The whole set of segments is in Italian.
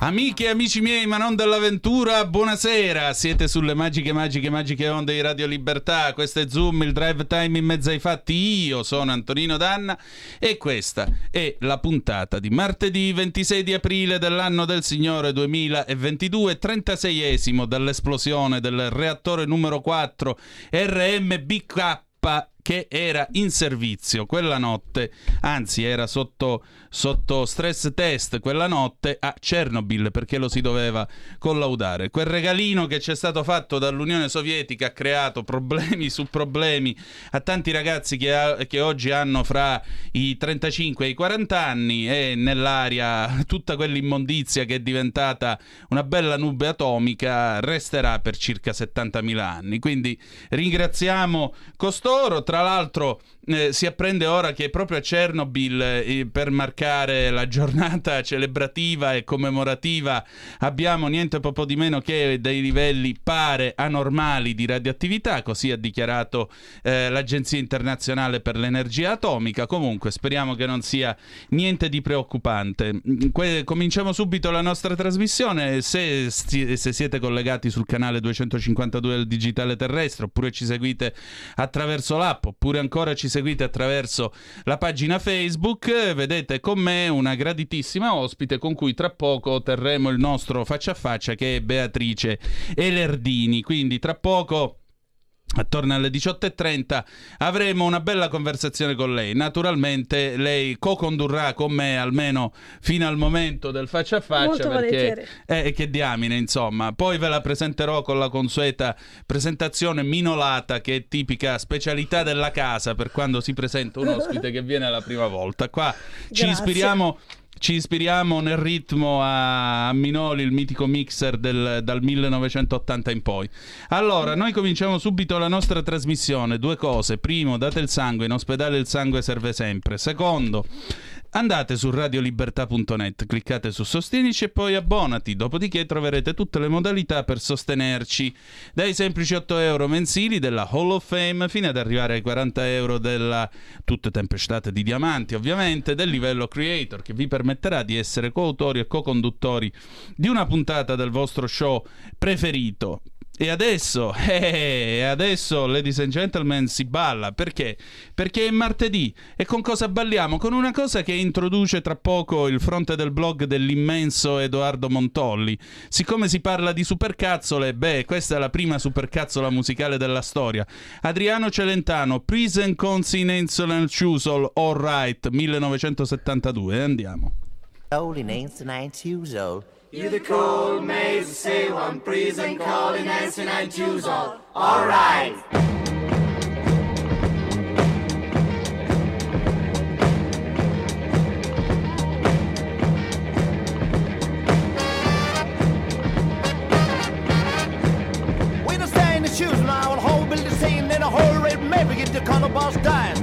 Amiche e amici miei, ma non dell'avventura, buonasera, siete sulle magiche onde di Radio Libertà, questo è Zoom, il drive time in mezzo ai fatti, io sono Antonino D'Anna e questa è la puntata di martedì 26 di aprile dell'anno del Signore 2022, 36esimo dall'esplosione del reattore numero 4 RMBK che era in servizio quella notte, anzi era sotto stress test quella notte a Chernobyl, perché lo si doveva collaudare. Quel regalino che ci è stato fatto dall'Unione Sovietica ha creato problemi su problemi a tanti ragazzi che oggi hanno fra i 35 e i 40 anni, e nell'aria tutta quell'immondizia che è diventata una bella nube atomica resterà per circa 70.000 anni. Quindi ringraziamo costoro. Tra l'altro si apprende ora che proprio a Chernobyl, per marcare la giornata celebrativa e commemorativa, abbiamo niente poco di meno che dei livelli pare anormali di radioattività, così ha dichiarato l'Agenzia Internazionale per l'Energia Atomica. Comunque speriamo che non sia niente di preoccupante. Cominciamo subito la nostra trasmissione. Se siete collegati sul canale 252 del Digitale Terrestre, oppure ci seguite attraverso l'app, oppure ancora ci seguite attraverso la pagina Facebook, vedete con me una graditissima ospite con cui tra poco terremo il nostro faccia a faccia, che è Beatrice Lerdini. Quindi tra poco, attorno alle 18.30, avremo una bella conversazione con lei. Naturalmente lei co-condurrà con me, almeno fino al momento del faccia a faccia, perché che diamine, insomma. Poi ve la presenterò con la consueta presentazione minolata, che è tipica specialità della casa per quando si presenta un ospite che viene la prima volta qua. Ci ispiriamo nel ritmo a Minoli, il mitico mixer dal 1980 in poi. Allora, noi cominciamo subito la nostra trasmissione. Due cose: primo, date il sangue, in ospedale il sangue serve sempre. Secondo, andate su radiolibertà.net, cliccate su Sostienici e poi abbonati, dopodiché troverete tutte le modalità per sostenerci, dai semplici 8 euro mensili della Hall of Fame fino ad arrivare ai 40 euro della tutte tempestate di diamanti, ovviamente, del livello creator, che vi permetterà di essere coautori e co-conduttori di una puntata del vostro show preferito. E adesso, ladies and gentlemen, si balla. Perché? Perché è martedì. E con cosa balliamo? Con una cosa che introduce tra poco il fronte del blog dell'immenso Edoardo Montolli. Siccome si parla di supercazzole, questa è la prima supercazzola musicale della storia. Adriano Celentano, Prison Consonance and Chusol, All Right, 1972. Andiamo. You're the cold maze, say one prison, calling Nancy and Jews all right. When I stay in the shoes and I will hold build the scene, then a whole red maybe get the color boss dying.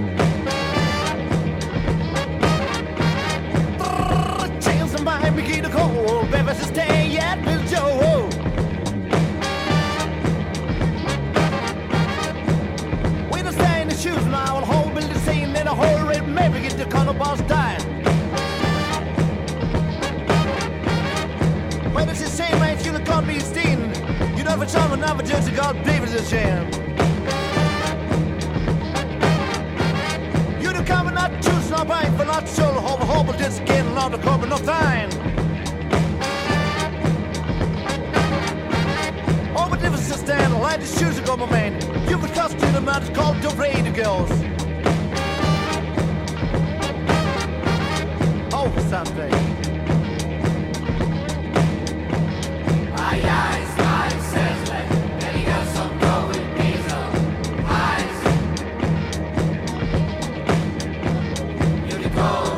My Mickey the cold, baby, stay yet with Joe. When I stay in the shoes and I will hold build the scene, then a whole red maybe get the color boss dying. Well, it's the same way it's gonna come be seen. You never saw another judge of God, believe it's a sham. You don't come and not choose no right for not so hope just getting on the club and no time. Oh, but if it's just stand, light the shoes go, my man. You would cost you the man is called the radio girls. Oh, someday. Aye, aye, aye, says that. Then he got some dough with diesel. Aye. You the gold.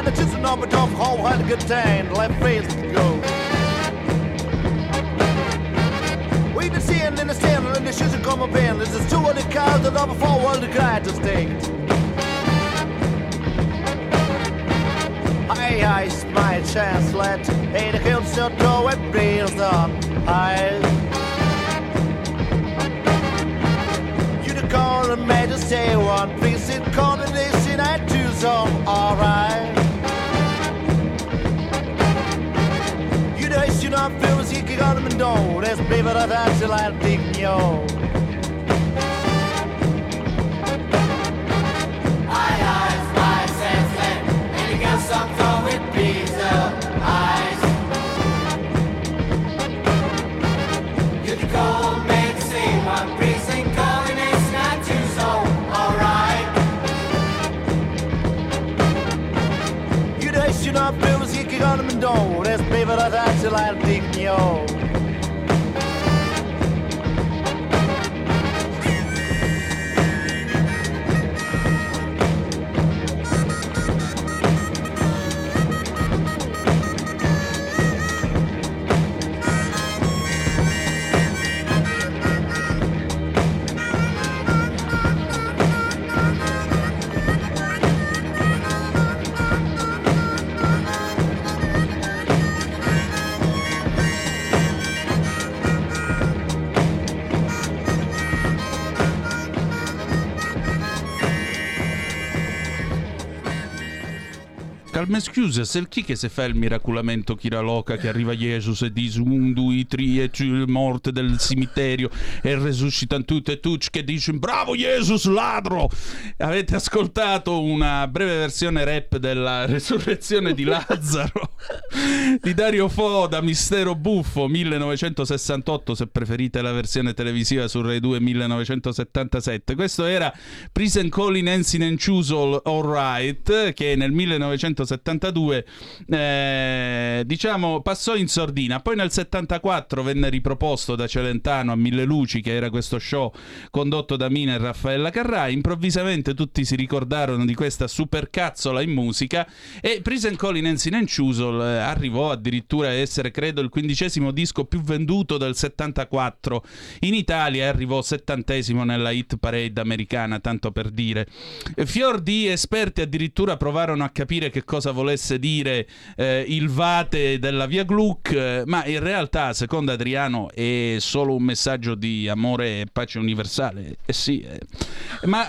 sandwiches and open up home had a good time. Left face to go. We can see and understand when the shoes are coming in. This is two of the cars that are before one the guy to stay. I my chance let ain't a hill still go and breathe up. Call and made us say one piece in coordination at two zone, alright. You know it's you not feel as you can go to me no. There's people that I still have big yo. Eyes, my sense, and it got some call with pizza, eyes. You can call me to see one piece and you know, bills you can on them and don't. There's people that actually like dig me off. Calmes chiuse, il chi che se fa il miraculamento chiraloca che arriva Jesus e dice un, due, tre e morte del cimitero e resuscitano tutte e tutti che dice bravo Jesus ladro. Avete ascoltato una breve versione rap della resurrezione di Lazzaro di Dario Fo da Mistero Buffo 1968, se preferite la versione televisiva su Rai 2 1977. Questo era Prison Calling Ensign and Chusol All Right, che nel 1972 diciamo passò in sordina, poi nel 74 venne riproposto da Celentano a Mille Luci, che era questo show condotto da Mina e Raffaella Carrà. Improvvisamente tutti si ricordarono di questa supercazzola in musica e Prison Calling Ensign and Chusol arrivò addirittura a essere credo il 15° disco più venduto del 74 in Italia e arrivò 70° nella hit parade americana, tanto per dire. Fior di esperti addirittura provarono a capire che cosa volesse dire il vate della via Gluck, ma in realtà secondo Adriano è solo un messaggio di amore e pace universale. Ma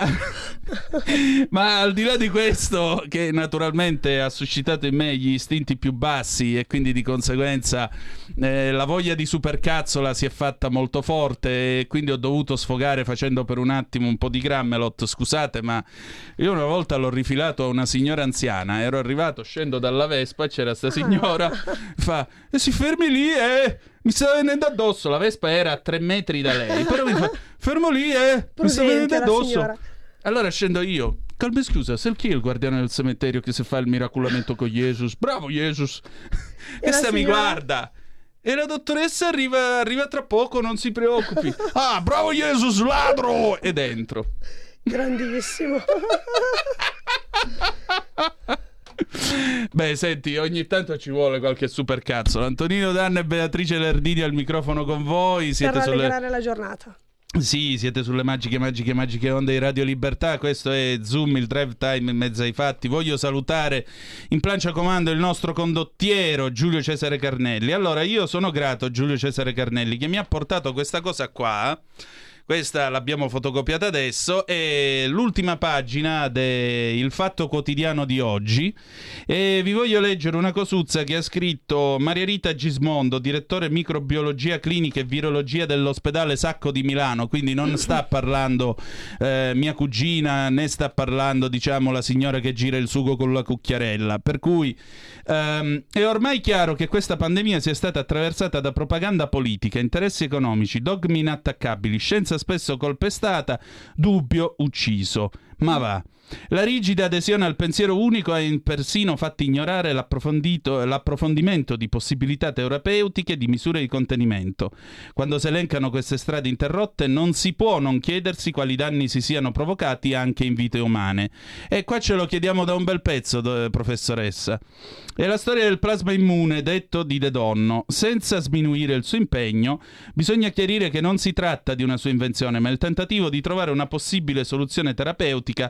ma al di là di questo, che naturalmente ha suscitato in me gli istinti più bassi e quindi di conseguenza la voglia di supercazzola si è fatta molto forte e quindi ho dovuto sfogare facendo per un attimo un po' di Grammelot, scusate, ma io una volta l'ho rifilato a una signora anziana, ero arrivato, scendo dalla Vespa, c'era sta signora, fa e si fermi lì e mi sta venendo addosso, la Vespa era a 3 metri da lei, però mi fa fermo lì e mi sta venendo addosso signora. Allora scendo io, calma scusa, se chi è il guardiano del cimitero che si fa il miraculamento con Jesus? Bravo Jesus! E sta mi guarda! E la dottoressa arriva tra poco, non si preoccupi. Ah, bravo Jesus, ladro! E dentro. Grandissimo. Beh, senti, ogni tanto ci vuole qualche supercazzo. Antonino D'Anna e Beatrice Lerdini al microfono con voi. Siete per rallegrare la giornata. Sì, siete sulle magiche onde di Radio Libertà. Questo è Zoom, il drive time in mezzo ai fatti. Voglio salutare in plancia comando il nostro condottiero Giulio Cesare Carnelli. Allora, io sono grato a Giulio Cesare Carnelli che mi ha portato questa cosa qua. Questa l'abbiamo fotocopiata adesso, è l'ultima pagina del Fatto Quotidiano di oggi e vi voglio leggere una cosuzza che ha scritto Maria Rita Gismondo, direttore microbiologia clinica e virologia dell'ospedale Sacco di Milano, quindi non sta parlando mia cugina né sta parlando diciamo la signora che gira il sugo con la cucchiarella, per cui è ormai chiaro che questa pandemia sia stata attraversata da propaganda politica, interessi economici, dogmi inattaccabili, scienza spesso colpestata, dubbio ucciso. Ma va. La rigida adesione al pensiero unico ha persino fatto ignorare l'approfondimento di possibilità terapeutiche, di misure di contenimento. Quando si elencano queste strade interrotte non si può non chiedersi quali danni si siano provocati anche in vite umane. E qua ce lo chiediamo da un bel pezzo, professoressa. È la storia del plasma immune, detto di De Donno. Senza sminuire il suo impegno, bisogna chiarire che non si tratta di una sua invenzione, ma il tentativo di trovare una possibile soluzione terapeutica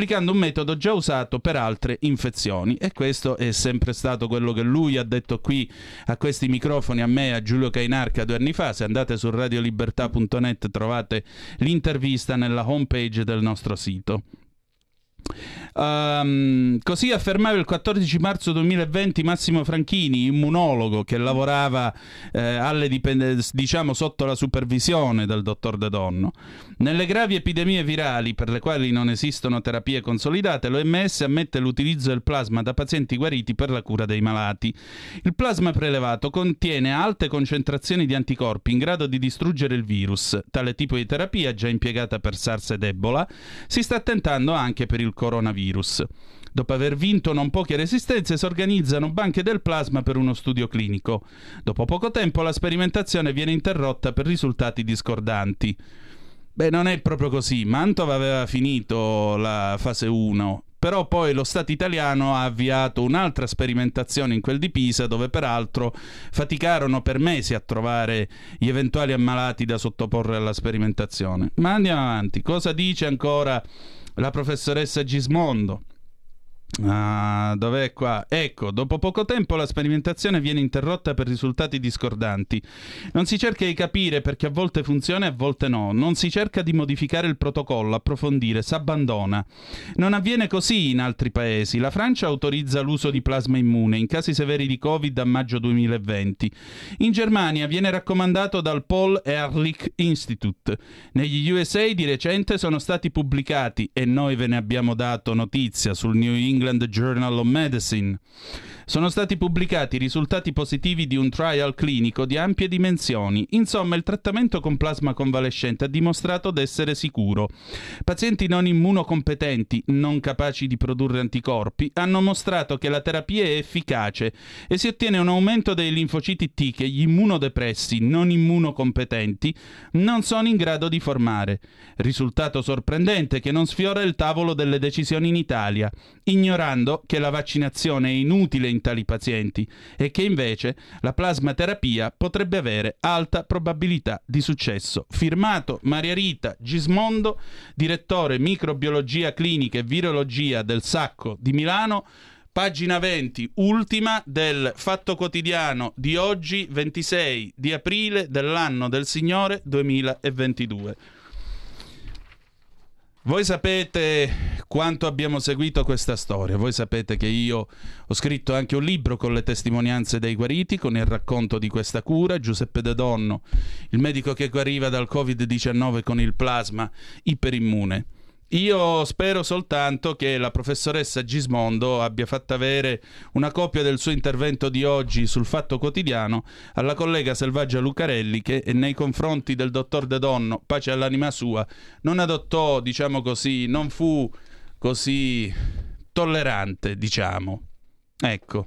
applicando un metodo già usato per altre infezioni. E questo è sempre stato quello che lui ha detto qui a questi microfoni, a me, a Giulio Cainarca 2 anni fa. Se andate su radiolibertà.net trovate l'intervista nella homepage del nostro sito. Così affermava il 14 marzo 2020 Massimo Franchini, immunologo che lavorava sotto la supervisione del dottor De Donno. Nelle gravi epidemie virali per le quali non esistono terapie consolidate, l'OMS ammette l'utilizzo del plasma da pazienti guariti per la cura dei malati. Il plasma prelevato contiene alte concentrazioni di anticorpi in grado di distruggere il virus. Tale tipo di terapia, già impiegata per SARS ed Ebola, si sta tentando anche per il coronavirus. Dopo aver vinto non poche resistenze, si organizzano banche del plasma per uno studio clinico. Dopo poco tempo la sperimentazione viene interrotta per risultati discordanti. Beh, non è proprio così. Mantova aveva finito la fase 1, però poi lo Stato italiano ha avviato un'altra sperimentazione in quel di Pisa, dove peraltro faticarono per mesi a trovare gli eventuali ammalati da sottoporre alla sperimentazione. Ma andiamo avanti. Cosa dice ancora la professoressa Gismondo? Dov'è qua? Ecco, dopo poco tempo la sperimentazione viene interrotta per risultati discordanti. Non si cerca di capire perché a volte funziona e a volte no. Non si cerca di modificare il protocollo, approfondire, s'abbandona. Non avviene così in altri paesi. La Francia autorizza l'uso di plasma immune in casi severi di Covid a maggio 2020. In Germania viene raccomandato dal Paul Ehrlich Institute. Negli USA di recente sono stati pubblicati, e noi ve ne abbiamo dato notizia sul New England Journal of Medicine, sono stati pubblicati risultati positivi di un trial clinico di ampie dimensioni. Insomma, il trattamento con plasma convalescente ha dimostrato d'essere sicuro. Pazienti non immunocompetenti, non capaci di produrre anticorpi, hanno mostrato che la terapia è efficace e si ottiene un aumento dei linfociti T che gli immunodepressi, non immunocompetenti, non sono in grado di formare. Risultato sorprendente che non sfiora il tavolo delle decisioni in Italia, ignorando che la vaccinazione è inutile in tali pazienti e che invece la plasmaterapia potrebbe avere alta probabilità di successo. Firmato Maria Rita Gismondo, direttore microbiologia clinica e virologia del Sacco di Milano. Pagina 20, ultima, del Fatto Quotidiano di oggi, 26 di aprile dell'anno del Signore 2022. Voi sapete quanto abbiamo seguito questa storia, voi sapete che io ho scritto anche un libro con le testimonianze dei guariti, con il racconto di questa cura. Giuseppe De Donno, il medico che guariva dal Covid-19 con il plasma iperimmune. Io spero soltanto che la professoressa Gismondo abbia fatto avere una copia del suo intervento di oggi sul Fatto Quotidiano alla collega Selvaggia Lucarelli, che nei confronti del dottor De Donno, pace all'anima sua, non adottò, diciamo così, non fu così tollerante, diciamo. Ecco,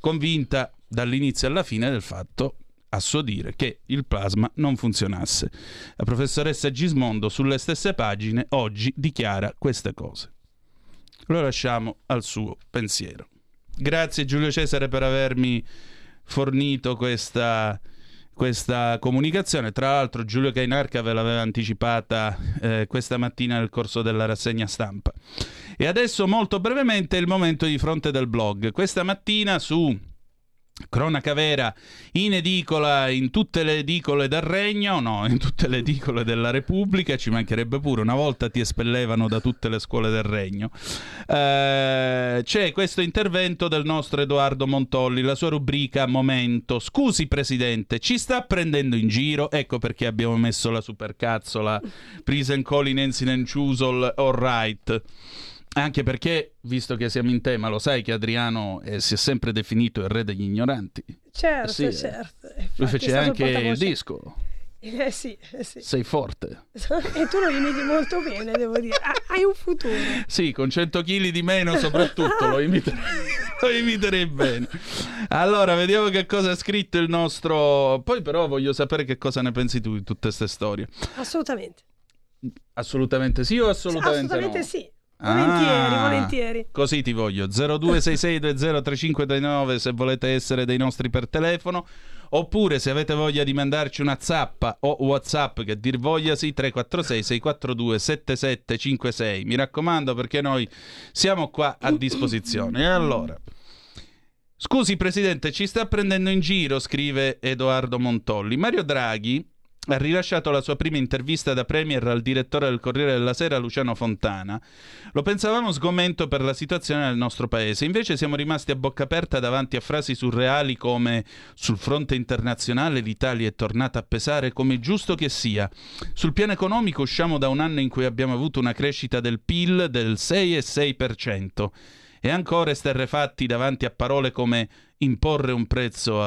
convinta dall'inizio alla fine del fatto, a suo dire, che il plasma non funzionasse. La professoressa Gismondo sulle stesse pagine oggi dichiara queste cose. Lo lasciamo al suo pensiero. Grazie Giulio Cesare per avermi fornito questa comunicazione. Tra l'altro Giulio Cainarca ve l'aveva anticipata questa mattina nel corso della rassegna stampa. E adesso molto brevemente il momento di fronte del blog. Questa mattina su Cronaca Vera, in edicola, in tutte le edicole del Regno, no, in tutte le edicole della Repubblica, ci mancherebbe pure, una volta ti espellevano da tutte le scuole del Regno, c'è questo intervento del nostro Edoardo Montolli, la sua rubrica Momento. Scusi Presidente, ci sta prendendo in giro? Ecco perché abbiamo messo la supercazzola Prison Colin Ensign and Chusol, all right. Anche perché, visto che siamo in tema, lo sai che Adriano si è sempre definito il re degli ignoranti. Certo, sì, certo. Lui fece anche il disco. Sì. Sei forte. E tu lo imiti molto bene, devo dire. Hai un futuro. Sì, con 100 kg di meno soprattutto lo imiterei bene. Allora, vediamo che cosa ha scritto il nostro... Poi però voglio sapere che cosa ne pensi tu di tutte queste storie. Assolutamente. Assolutamente sì o assolutamente no? Assolutamente sì. Volentieri. Così ti voglio. 0266203529 se volete essere dei nostri per telefono. Oppure se avete voglia di mandarci una zappa o WhatsApp, che dir voglia, sì, 346 642 7756. Mi raccomando, perché noi siamo qua a disposizione. E allora, scusi Presidente, ci sta prendendo in giro, scrive Edoardo Montolli. Mario Draghi ha rilasciato la sua prima intervista da premier al direttore del Corriere della Sera, Luciano Fontana. Lo pensavamo sgomento per la situazione del nostro paese, invece siamo rimasti a bocca aperta davanti a frasi surreali come «Sul fronte internazionale l'Italia è tornata a pesare come giusto che sia. Sul piano economico usciamo da un anno in cui abbiamo avuto una crescita del PIL del 6,6%». E ancora esterrefatti davanti a parole come imporre un tetto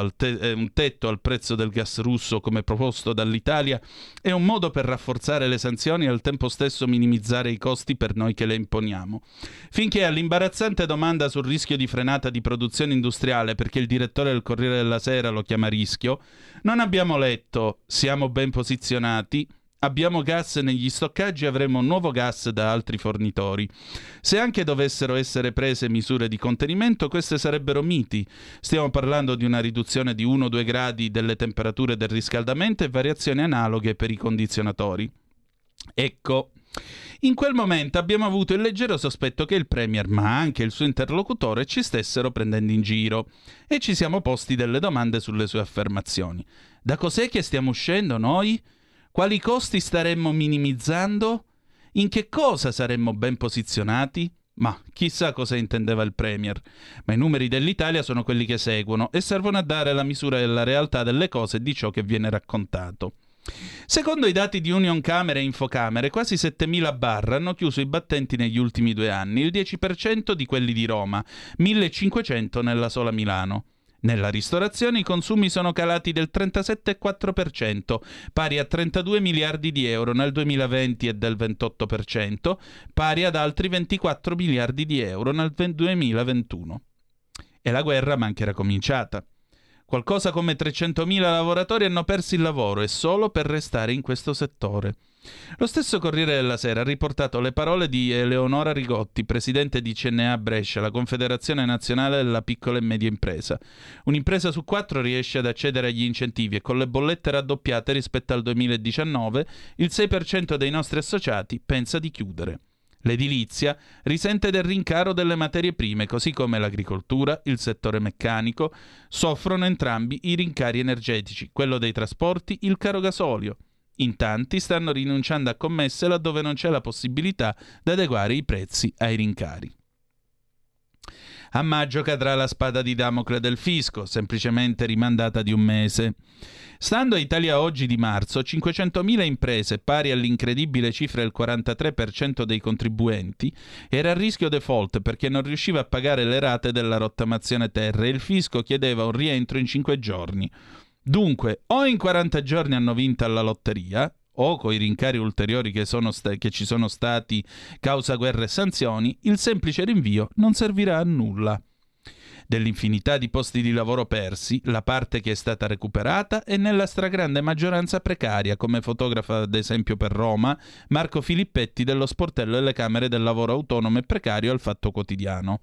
al prezzo del gas russo come proposto dall'Italia è un modo per rafforzare le sanzioni e al tempo stesso minimizzare i costi per noi che le imponiamo. Finché all'imbarazzante domanda sul rischio di frenata di produzione industriale, perché il direttore del Corriere della Sera lo chiama rischio, non abbiamo letto «Siamo ben posizionati». Abbiamo gas negli stoccaggi e avremo nuovo gas da altri fornitori. Se anche dovessero essere prese misure di contenimento, queste sarebbero miti. Stiamo parlando di una riduzione di 1-2 gradi delle temperature del riscaldamento e variazioni analoghe per i condizionatori. Ecco, in quel momento abbiamo avuto il leggero sospetto che il Premier, ma anche il suo interlocutore, ci stessero prendendo in giro e ci siamo posti delle domande sulle sue affermazioni. Da cos'è che stiamo uscendo noi? Quali costi staremmo minimizzando? In che cosa saremmo ben posizionati? Ma chissà cosa intendeva il Premier. Ma i numeri dell'Italia sono quelli che seguono e servono a dare la misura della realtà delle cose e di ciò che viene raccontato. Secondo i dati di Unioncamere e Infocamere, quasi 7.000 bar hanno chiuso i battenti negli ultimi 2 anni, il 10% di quelli di Roma, 1.500 nella sola Milano. Nella ristorazione i consumi sono calati del 37,4%, pari a 32 miliardi di euro nel 2020 e del 28%, pari ad altri 24 miliardi di euro nel 2021. E la guerra manca era cominciata. Qualcosa come 300.000 lavoratori hanno perso il lavoro e solo per restare in questo settore. Lo stesso Corriere della Sera ha riportato le parole di Eleonora Rigotti, presidente di CNA Brescia, la Confederazione Nazionale della Piccola e Media Impresa. Un'impresa su 4 riesce ad accedere agli incentivi e con le bollette raddoppiate rispetto al 2019, il 6% dei nostri associati pensa di chiudere. L'edilizia risente del rincaro delle materie prime, così come l'agricoltura, il settore meccanico, soffrono entrambi i rincari energetici, quello dei trasporti, il caro gasolio. In tanti stanno rinunciando a commesse laddove non c'è la possibilità di adeguare i prezzi ai rincari. A maggio cadrà la spada di Damocle del fisco, semplicemente rimandata di 1 mese. Stando a Italia Oggi di marzo, 500.000 imprese, pari all'incredibile cifra del 43% dei contribuenti, era a rischio default perché non riusciva a pagare le rate della rottamazione terre e il fisco chiedeva un rientro in 5 giorni. Dunque, o in 40 giorni hanno vinto alla lotteria, o coi rincari ulteriori che ci sono stati causa guerra e sanzioni, il semplice rinvio non servirà a nulla. Dell'infinità di posti di lavoro persi, la parte che è stata recuperata è nella stragrande maggioranza precaria, come fotografa ad esempio per Roma Marco Filippetti dello sportello delle Camere del Lavoro Autonomo e Precario al Fatto Quotidiano.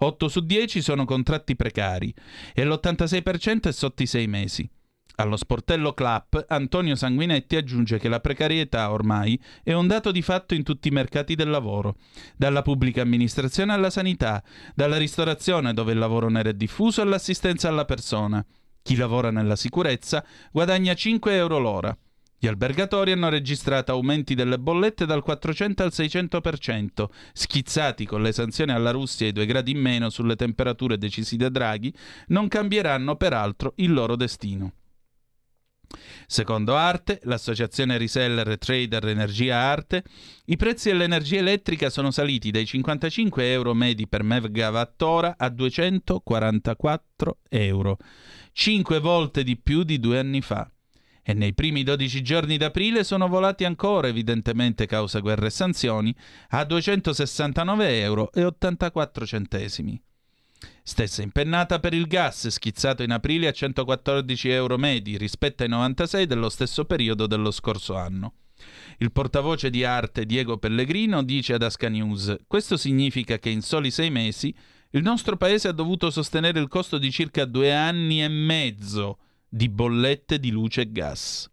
8 su 10 sono contratti precari e l'86% è sotto i 6 mesi. Allo sportello CLAP, Antonio Sanguinetti aggiunge che la precarietà ormai è un dato di fatto in tutti i mercati del lavoro, dalla pubblica amministrazione alla sanità, dalla ristorazione dove il lavoro nero è diffuso all'assistenza alla persona. Chi lavora nella sicurezza guadagna 5 euro l'ora. Gli albergatori hanno registrato aumenti delle bollette dal 400 al 600%, schizzati con le sanzioni alla Russia e 2 gradi in meno sulle temperature decisi da Draghi, non cambieranno peraltro il loro destino. Secondo Arte, l'associazione reseller e trader Energia Arte, i prezzi dell'energia elettrica sono saliti dai 55 euro medi per megawattora a 244 euro, 5 volte di più di 2 anni fa. e nei primi 12 giorni d'aprile sono volati ancora, evidentemente causa guerra e sanzioni, a 269,84 euro. Stessa impennata per il gas, schizzato in aprile a 114 euro medi rispetto ai 96 dello stesso periodo dello scorso anno. Il portavoce di Arte, Diego Pellegrino, dice ad Asca News: questo significa che in soli 6 mesi il nostro paese ha dovuto sostenere il costo di circa 2 anni e mezzo di bollette di luce e gas.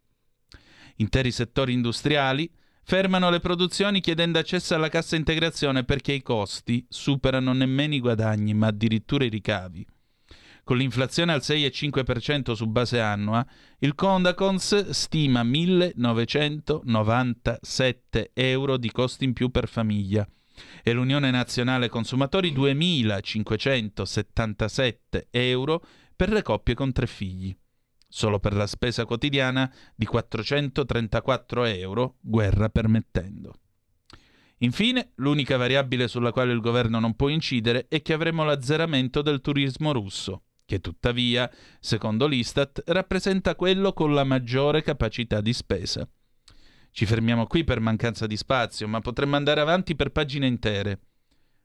Interi settori industriali fermano le produzioni chiedendo accesso alla cassa integrazione perché i costi superano nemmeno i guadagni, ma addirittura i ricavi. Con l'inflazione al 6,5% su base annua, il Condacons stima 1.997 euro di costi in più per famiglia e l'Unione Nazionale Consumatori 2.577 euro per le coppie con 3 figli. Solo per la spesa quotidiana di 434 euro, guerra permettendo. Infine, l'unica variabile sulla quale il governo non può incidere è che avremo l'azzeramento del turismo russo, che tuttavia, secondo l'Istat, rappresenta quello con la maggiore capacità di spesa. Ci fermiamo qui per mancanza di spazio, ma potremmo andare avanti per pagine intere.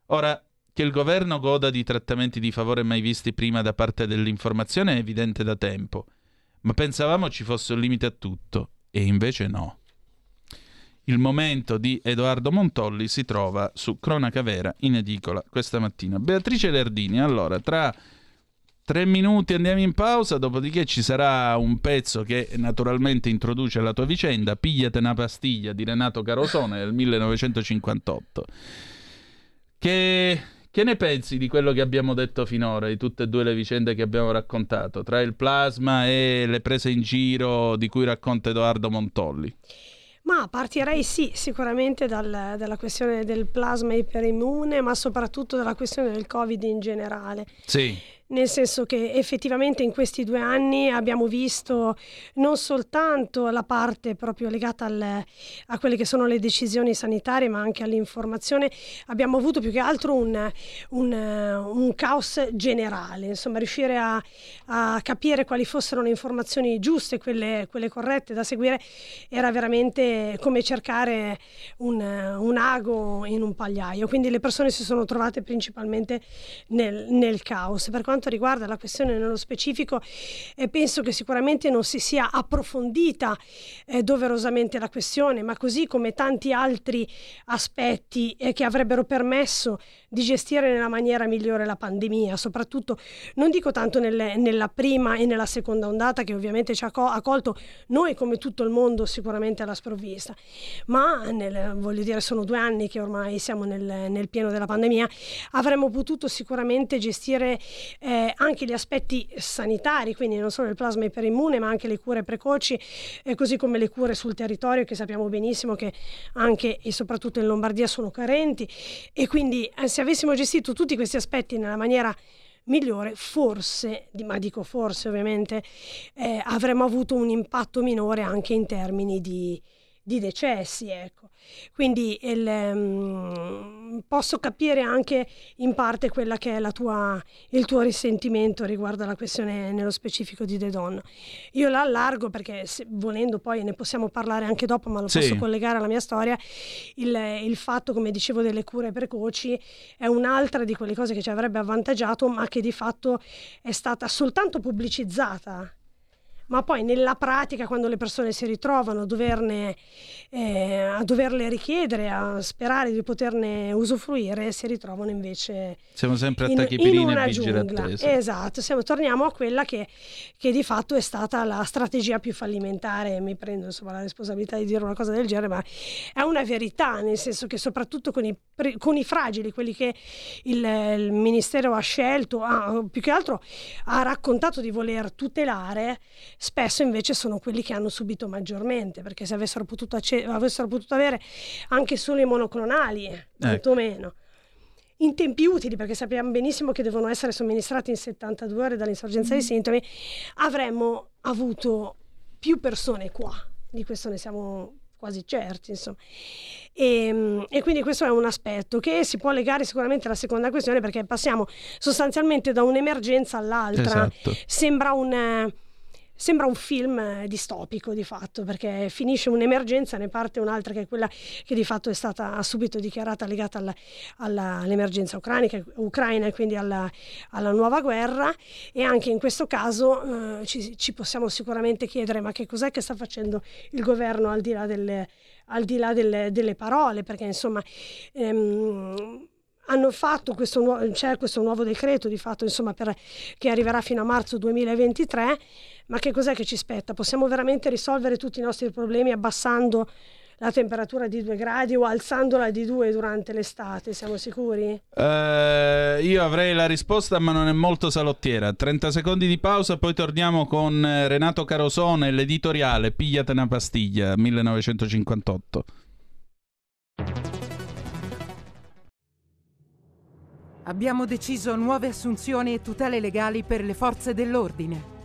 Ora, che il governo goda di trattamenti di favore mai visti prima da parte dell'informazione è evidente da tempo. Ma pensavamo ci fosse un limite a tutto, e invece no. Il momento di Edoardo Montolli si trova su Cronaca Vera in edicola questa mattina. Beatrice Lerdini, allora, tra 3 minuti andiamo in pausa, dopodiché ci sarà un pezzo che naturalmente introduce la tua vicenda, Pigliate una pastiglia di Renato Carosone del 1958. Che ne pensi di quello che abbiamo detto finora, di tutte e due le vicende che abbiamo raccontato, tra il plasma e le prese in giro di cui racconta Edoardo Montolli? Ma partirei sicuramente dalla questione del plasma iperimmune, ma soprattutto dalla questione del Covid in generale. Sì. Nel senso che effettivamente in questi 2 anni abbiamo visto non soltanto la parte proprio legata a quelle che sono le decisioni sanitarie, ma anche all'informazione. Abbiamo avuto più che altro un caos generale, insomma, riuscire a capire quali fossero le informazioni giuste, quelle corrette da seguire, era veramente come cercare un ago in un pagliaio. Quindi le persone si sono trovate principalmente nel caos. Per quanto riguarda la questione nello specifico, penso che sicuramente non si sia approfondita doverosamente la questione, ma così come tanti altri aspetti che avrebbero permesso di gestire nella maniera migliore la pandemia, soprattutto non dico tanto nella prima e nella seconda ondata, che ovviamente ci ha colto noi come tutto il mondo sicuramente alla sprovvista, ma voglio dire, sono 2 anni che ormai siamo nel pieno della pandemia, avremmo potuto sicuramente gestire anche gli aspetti sanitari, quindi non solo il plasma iperimmune ma anche le cure precoci, così come le cure sul territorio, che sappiamo benissimo che anche e soprattutto in Lombardia sono carenti, e quindi se avessimo gestito tutti questi aspetti nella maniera migliore, forse, ma dico forse ovviamente, avremmo avuto un impatto minore anche in termini di decessi, ecco. Quindi posso capire anche in parte quella che è il tuo risentimento riguardo alla questione nello specifico di De Donno. Io la allargo perché, se volendo, poi ne possiamo parlare anche dopo, ma lo posso collegare alla mia storia. Il fatto, come dicevo, delle cure precoci è un'altra di quelle cose che ci avrebbe avvantaggiato, ma che di fatto è stata soltanto pubblicizzata. Ma poi nella pratica, quando le persone si ritrovano a doverle richiedere, a sperare di poterne usufruire, si ritrovano invece siamo sempre in una giungla. Esatto, torniamo a quella che di fatto è stata la strategia più fallimentare. Mi prendo la responsabilità di dire una cosa del genere, ma è una verità, nel senso che soprattutto con i fragili, quelli che il Ministero ha scelto, più che altro ha raccontato di voler tutelare, spesso invece sono quelli che hanno subito maggiormente, perché se avessero potuto avere anche solo i monoclonali, quantomeno, in tempi utili, perché sappiamo benissimo che devono essere somministrati in 72 ore dall'insorgenza dei sintomi, avremmo avuto più persone qua, di questo ne siamo quasi certi, insomma. E quindi questo è un aspetto che si può legare sicuramente alla seconda questione, perché passiamo sostanzialmente da un'emergenza all'altra. Esatto. Sembra un Sembra un film distopico di fatto, perché finisce un'emergenza, ne parte un'altra che è quella che di fatto è stata subito dichiarata legata all'emergenza ucraina e quindi alla nuova guerra. E anche in questo caso ci possiamo sicuramente chiedere ma che cos'è che sta facendo il governo al di là delle parole, perché insomma hanno fatto questo nuovo decreto di fatto, insomma, che arriverà fino a marzo 2023, ma che cos'è che ci spetta? Possiamo veramente risolvere tutti i nostri problemi abbassando la temperatura di 2 gradi o alzandola di 2 durante l'estate? Siamo sicuri? Io avrei la risposta, ma non è molto salottiera. 30 secondi di pausa, poi torniamo con Renato Carosone, l'editoriale Pigliate una pastiglia, 1958. Abbiamo deciso nuove assunzioni e tutele legali per le forze dell'ordine.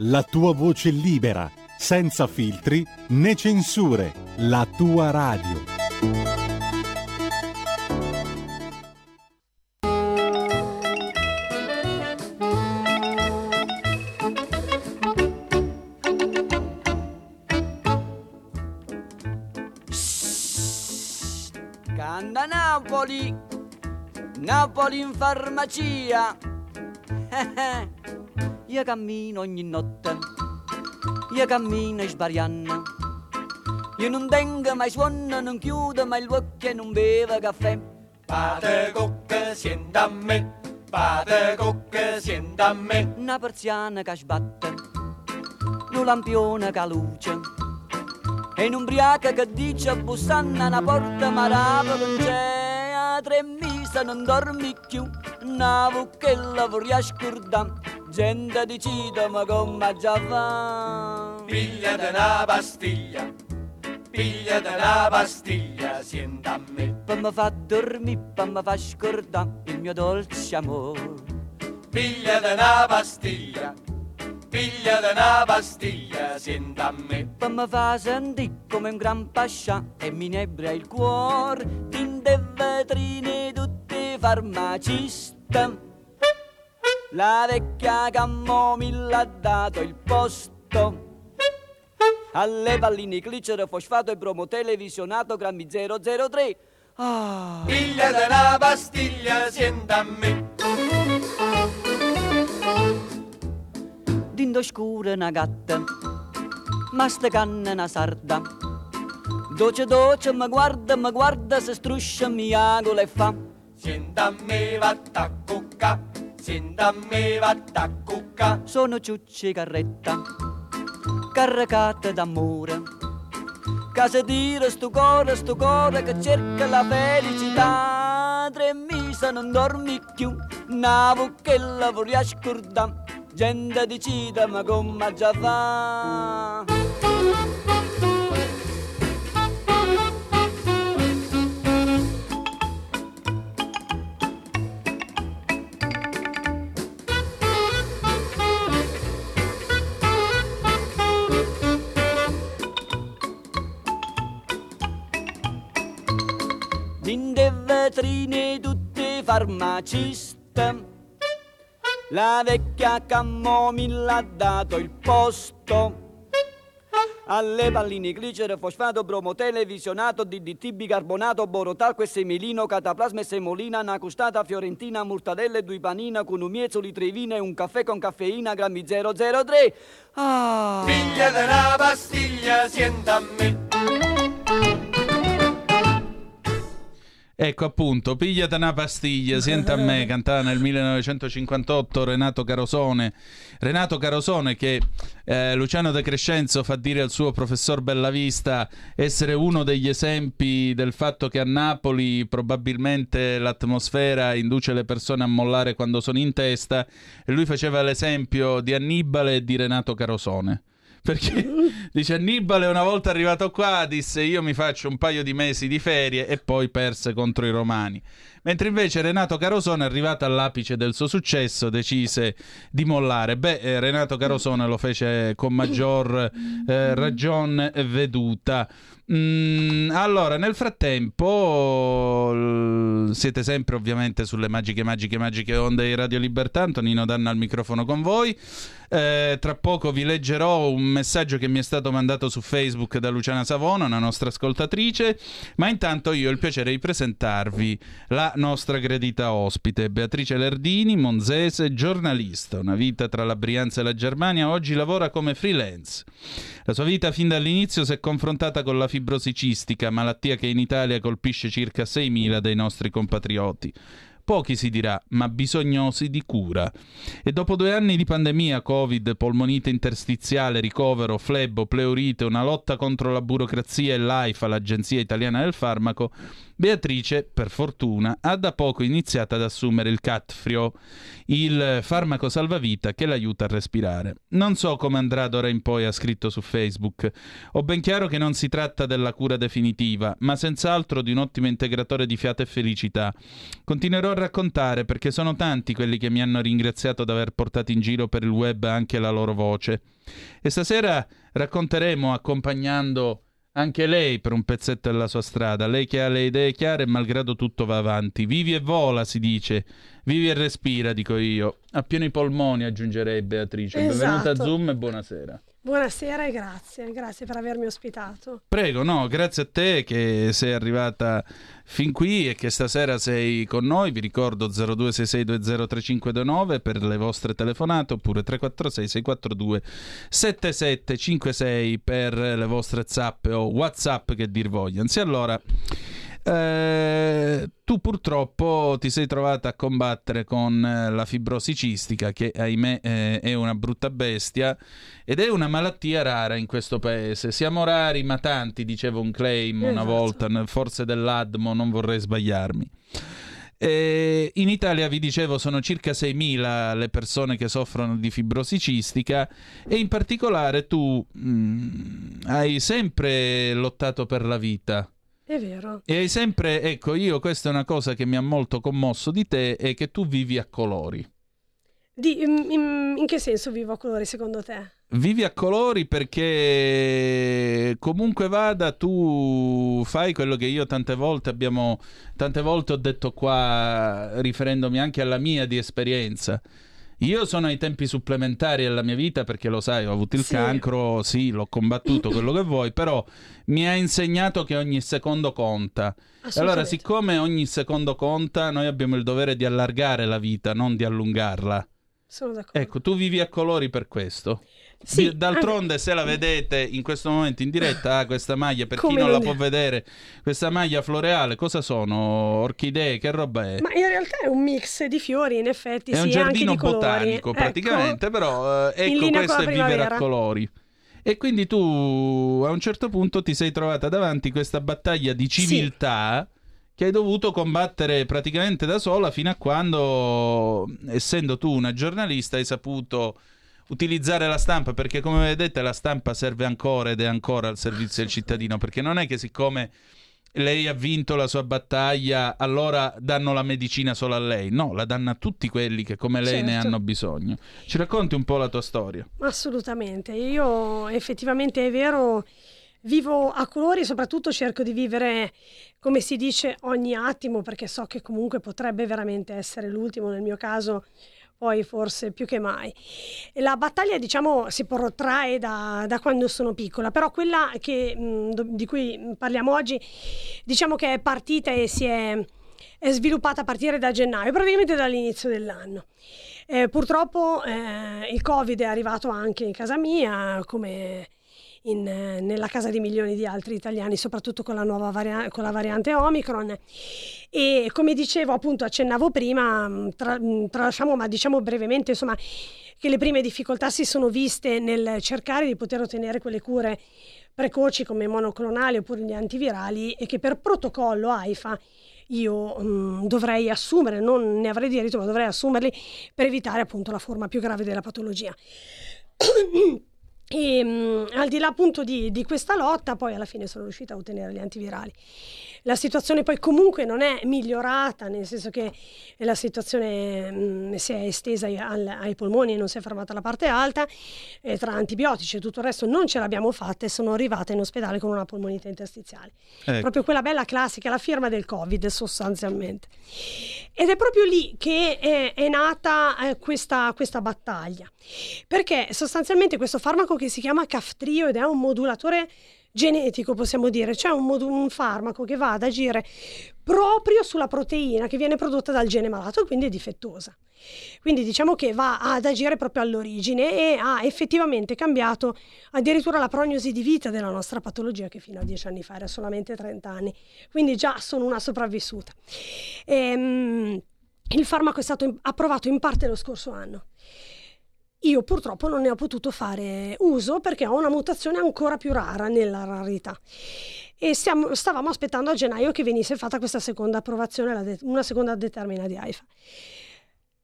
la tua voce libera, senza filtri né censure, la tua radio. Canta Napoli, Napoli in farmacia. Io cammino ogni notte, io cammino e sbariano, io non tengo mai suono, non chiudo mai il occhio e non bevo caffè. Pate cocche sienta a me, pate cocche sienta a me. Una persiana che sbatte, un lampione che luce, e un ubriaca che dice bussando alla porta ma rapa non c'è. A 3 mesi non dormi più, una bucchella vorrei scordare. Gente decide ma come già va. Pigliate una pastiglia, pigliate una pastiglia, sienta a me, poi mi fa dormire, poi mi fa scordare il mio dolce amore. Pigliate una pastiglia, pigliate una pastiglia, sienta a me, poi mi fa sentire come un gran pascià e mi inebra il cuore. Tinte vetrine tutti farmacisti, la vecchia camomilla ha dato il posto alle palline glicero, fosfato e bromo televisionato grammi 003. Ah. Pigliate una pastiglia, sienta a me. Dindo scura una gatta, masticanna una sarda, doce doce mi guarda, se struscia mi agola e fa. Sienta a me, vatta a cucca, sienta a me, vatta a cucca. Sono ciucci carretta, caricata d'amore, che si tira sto cuore che cerca la felicità. 3 mesi non dormi più, una bucchella vorrei scordare. Gente decide ma come già fa. Vetrine tutte farmaciste, la vecchia camomilla ha dato il posto alle palline glicero, fosfato, bromo televisionato, DDT, bicarbonato, borotalco e semelino, cataplasma e semolina, una custata fiorentina, mortadelle, 2 panini con un miezzo, trevina e un caffè con caffeina grammi 003. Ah. Figlia della pastiglia, sienta a me. Ecco appunto, pigliate una pastiglia, sienta a me, cantata nel 1958 Renato Carosone che Luciano De Crescenzo fa dire al suo professor Bellavista essere uno degli esempi del fatto che a Napoli probabilmente l'atmosfera induce le persone a mollare quando sono in testa, e lui faceva l'esempio di Annibale e di Renato Carosone. perché dice Annibale una volta arrivato qua disse io mi faccio un paio di mesi di ferie e poi perse contro i romani, mentre invece Renato Carosone, arrivato all'apice del suo successo, decise di mollare. Beh, Renato Carosone lo fece con maggior ragion veduta. Allora, nel frattempo siete sempre ovviamente sulle magiche onde di Radio Libertà. Antonino D'Anna al microfono con voi. Tra poco vi leggerò un messaggio che mi è stato mandato su Facebook da Luciana Savona, una nostra ascoltatrice, ma intanto io ho il piacere di presentarvi la nostra gradita ospite, Beatrice Lerdini, monzese, giornalista, una vita tra la Brianza e la Germania, oggi lavora come freelance. La sua vita fin dall'inizio si è confrontata con la fibrosicistica, malattia che in Italia colpisce circa 6.000 dei nostri compatrioti. Pochi si dirà, ma bisognosi di cura. E dopo 2 anni di pandemia, Covid, polmonite interstiziale, ricovero, flebo, pleurite, una lotta contro la burocrazia e l'AIFA, l'Agenzia Italiana del Farmaco, Beatrice, per fortuna, ha da poco iniziato ad assumere il Kaftrio, il farmaco salvavita che l'aiuta a respirare. Non so come andrà d'ora in poi, ha scritto su Facebook. Ho ben chiaro che non si tratta della cura definitiva, ma senz'altro di un ottimo integratore di fiato e felicità. Continuerò raccontare perché sono tanti quelli che mi hanno ringraziato di aver portato in giro per il web anche la loro voce, e stasera racconteremo accompagnando anche lei per un pezzetto della sua strada, lei che ha le idee chiare e malgrado tutto va avanti, vivi e vola, si dice, vivi e respira, dico io, a pieni polmoni aggiungerei. Beatrice, esatto. Benvenuta a Zoom e buonasera. Buonasera e grazie per avermi ospitato. Prego, no, grazie a te che sei arrivata fin qui e che stasera sei con noi. Vi ricordo 0266203529 per le vostre telefonate, oppure 346-642-7756 per le vostre zappe o WhatsApp, che dir voglianzi. Allora, tu purtroppo ti sei trovata a combattere con la fibrosicistica, che ahimè è una brutta bestia ed è una malattia rara in questo paese. Siamo rari ma tanti, dicevo un claim una volta, forse dell'ADMO, non vorrei sbagliarmi. In Italia, vi dicevo, sono circa 6.000 le persone che soffrono di fibrosicistica, e in particolare tu hai sempre lottato per la vita. È vero. E hai sempre, ecco, io questa è una cosa che mi ha molto commosso di te, è che tu vivi a colori. In che senso vivo a colori, secondo te? Vivi a colori perché comunque vada tu fai quello che io tante volte ho detto qua, riferendomi anche alla mia di esperienza. Io sono ai tempi supplementari alla mia vita perché lo sai, ho avuto il cancro, sì, l'ho combattuto, quello che vuoi, però mi ha insegnato che ogni secondo conta. Allora, siccome ogni secondo conta, noi abbiamo il dovere di allargare la vita, non di allungarla. Sono d'accordo. Ecco, tu vivi a colori per questo. Sì, d'altronde se la vedete in questo momento in diretta, questa maglia, per come chi non la può vedere, questa maglia floreale, cosa sono? Orchidee, che roba è? Ma in realtà è un mix di fiori, in effetti, è sì, un giardino anche di botanico, colori. Praticamente, ecco, però ecco, questo è vivere a colori. E quindi tu a un certo punto ti sei trovata davanti questa battaglia di civiltà, che hai dovuto combattere praticamente da sola, fino a quando, essendo tu una giornalista, hai saputo utilizzare la stampa, perché come vedete la stampa serve ancora ed è ancora al servizio del cittadino, perché non è che siccome lei ha vinto la sua battaglia allora danno la medicina solo a lei, no, la danno a tutti quelli che come lei ne hanno bisogno. Ci racconti un po' la tua storia? Assolutamente, io effettivamente, è vero, vivo a colori, soprattutto cerco di vivere, come si dice, ogni attimo, perché so che comunque potrebbe veramente essere l'ultimo, nel mio caso poi forse più che mai. La battaglia, diciamo, si protrae da quando sono piccola, però quella di cui parliamo oggi, diciamo che è partita e si è sviluppata a partire da gennaio, praticamente dall'inizio dell'anno. Purtroppo il Covid è arrivato anche in casa mia, come nella casa di milioni di altri italiani, soprattutto con la nuova variante Omicron, e come dicevo, appunto, accennavo prima, tralasciamo, ma diciamo brevemente, insomma, che le prime difficoltà si sono viste nel cercare di poter ottenere quelle cure precoci come i monoclonali oppure gli antivirali, e che per protocollo AIFA io dovrei assumere, non ne avrei diritto ma dovrei assumerli per evitare appunto la forma più grave della patologia. E al di là appunto di questa lotta, poi alla fine sono riuscita a ottenere gli antivirali. La situazione poi comunque non è migliorata, nel senso che la situazione si è estesa ai polmoni e non si è fermata la parte alta, e tra antibiotici e tutto il resto non ce l'abbiamo fatta e sono arrivata in ospedale con una polmonite interstiziale, ecco. Proprio quella bella classica, la firma del Covid sostanzialmente, ed è proprio lì che è nata questa battaglia, perché sostanzialmente questo farmaco che si chiama Kaftrio ed è un modulatore genetico, possiamo dire, cioè un farmaco che va ad agire proprio sulla proteina che viene prodotta dal gene malato e quindi è difettosa. Quindi diciamo che va ad agire proprio all'origine e ha effettivamente cambiato addirittura la prognosi di vita della nostra patologia, che fino a 10 anni fa era solamente 30 anni, quindi già sono una sopravvissuta. Il farmaco è stato approvato in parte lo scorso anno. Io purtroppo non ne ho potuto fare uso perché ho una mutazione ancora più rara nella rarità, e stavamo aspettando a gennaio che venisse fatta questa seconda approvazione, una seconda determina di AIFA.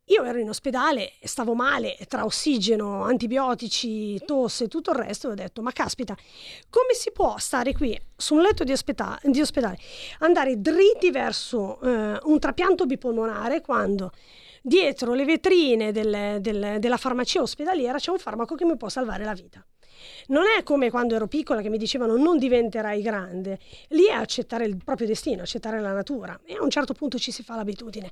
Io ero in ospedale, stavo male, tra ossigeno, antibiotici, tosse e tutto il resto, e ho detto, ma caspita, come si può stare qui su un letto di ospedale, andare dritti verso un trapianto bipolmonare quando dietro le vetrine della farmacia ospedaliera c'è un farmaco che mi può salvare la vita. Non è come quando ero piccola che mi dicevano non diventerai grande, lì è accettare il proprio destino, accettare la natura, e a un certo punto ci si fa l'abitudine.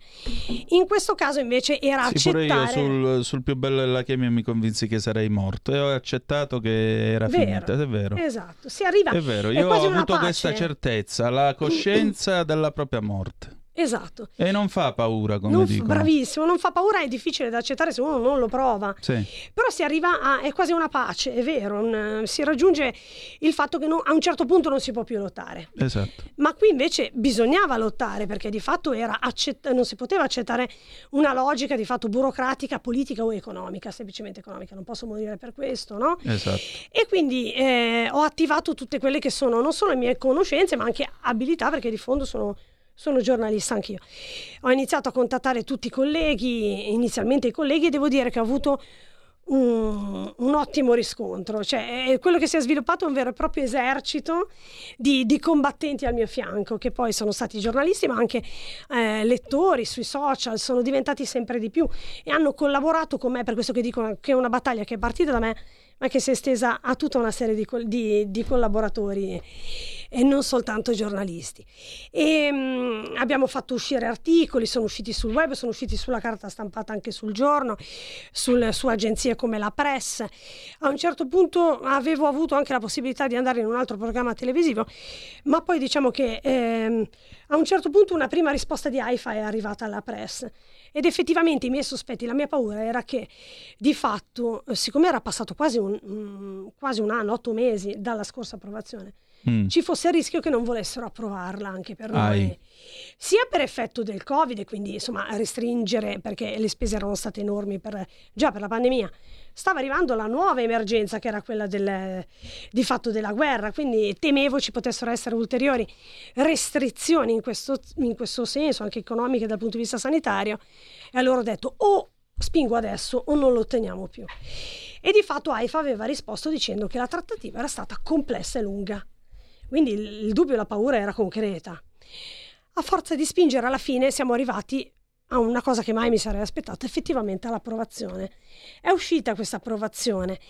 In questo caso invece era accettare. Pure io sul più bello della chemia mi convinsi che sarei morto e ho accettato che era finita, è vero. Esatto, si arriva. È vero, io ho avuto questa certezza, la coscienza della propria morte. Esatto. E non fa paura, come dicono. Bravissimo, non fa paura, è difficile da accettare se uno non lo prova. Sì. Però si arriva è quasi una pace, è vero, si raggiunge il fatto che a un certo punto non si può più lottare. Esatto. Ma qui invece bisognava lottare, perché di fatto non si poteva accettare una logica di fatto burocratica, politica o economica, semplicemente economica, non posso morire per questo, no? Esatto. E quindi ho attivato tutte quelle che sono non solo le mie conoscenze, ma anche abilità, perché di fondo sono giornalista anch'io. Ho iniziato a contattare tutti i colleghi, inizialmente i colleghi, e devo dire che ho avuto un ottimo riscontro. Cioè, quello che si è sviluppato è un vero e proprio esercito di combattenti al mio fianco, che poi sono stati giornalisti, ma anche lettori sui social, sono diventati sempre di più e hanno collaborato con me. Per questo che dico che è una battaglia che è partita da me, ma che si è estesa a tutta una serie di collaboratori e non soltanto giornalisti. E abbiamo fatto uscire articoli, sono usciti sul web, sono usciti sulla carta stampata, anche sul giorno, su agenzie come la Press. A un certo punto avevo avuto anche la possibilità di andare in un altro programma televisivo, ma poi diciamo che a un certo punto una prima risposta di AIFA è arrivata alla Press, ed effettivamente i miei sospetti, la mia paura era che di fatto, siccome era passato quasi un anno, 8 mesi dalla scorsa approvazione, ci fosse il rischio che non volessero approvarla anche per noi, sia per effetto del Covid, e quindi insomma restringere, perché le spese erano state enormi già per la pandemia. Stava arrivando la nuova emergenza, che era quella di fatto della guerra, quindi temevo ci potessero essere ulteriori restrizioni in questo senso, anche economiche dal punto di vista sanitario, e allora ho detto o spingo adesso o non lo otteniamo più. E di fatto AIFA aveva risposto dicendo che la trattativa era stata complessa e lunga. Quindi il dubbio e la paura era concreta. A forza di spingere, alla fine siamo arrivati a una cosa che mai mi sarei aspettata, effettivamente all'approvazione. È uscita questa approvazione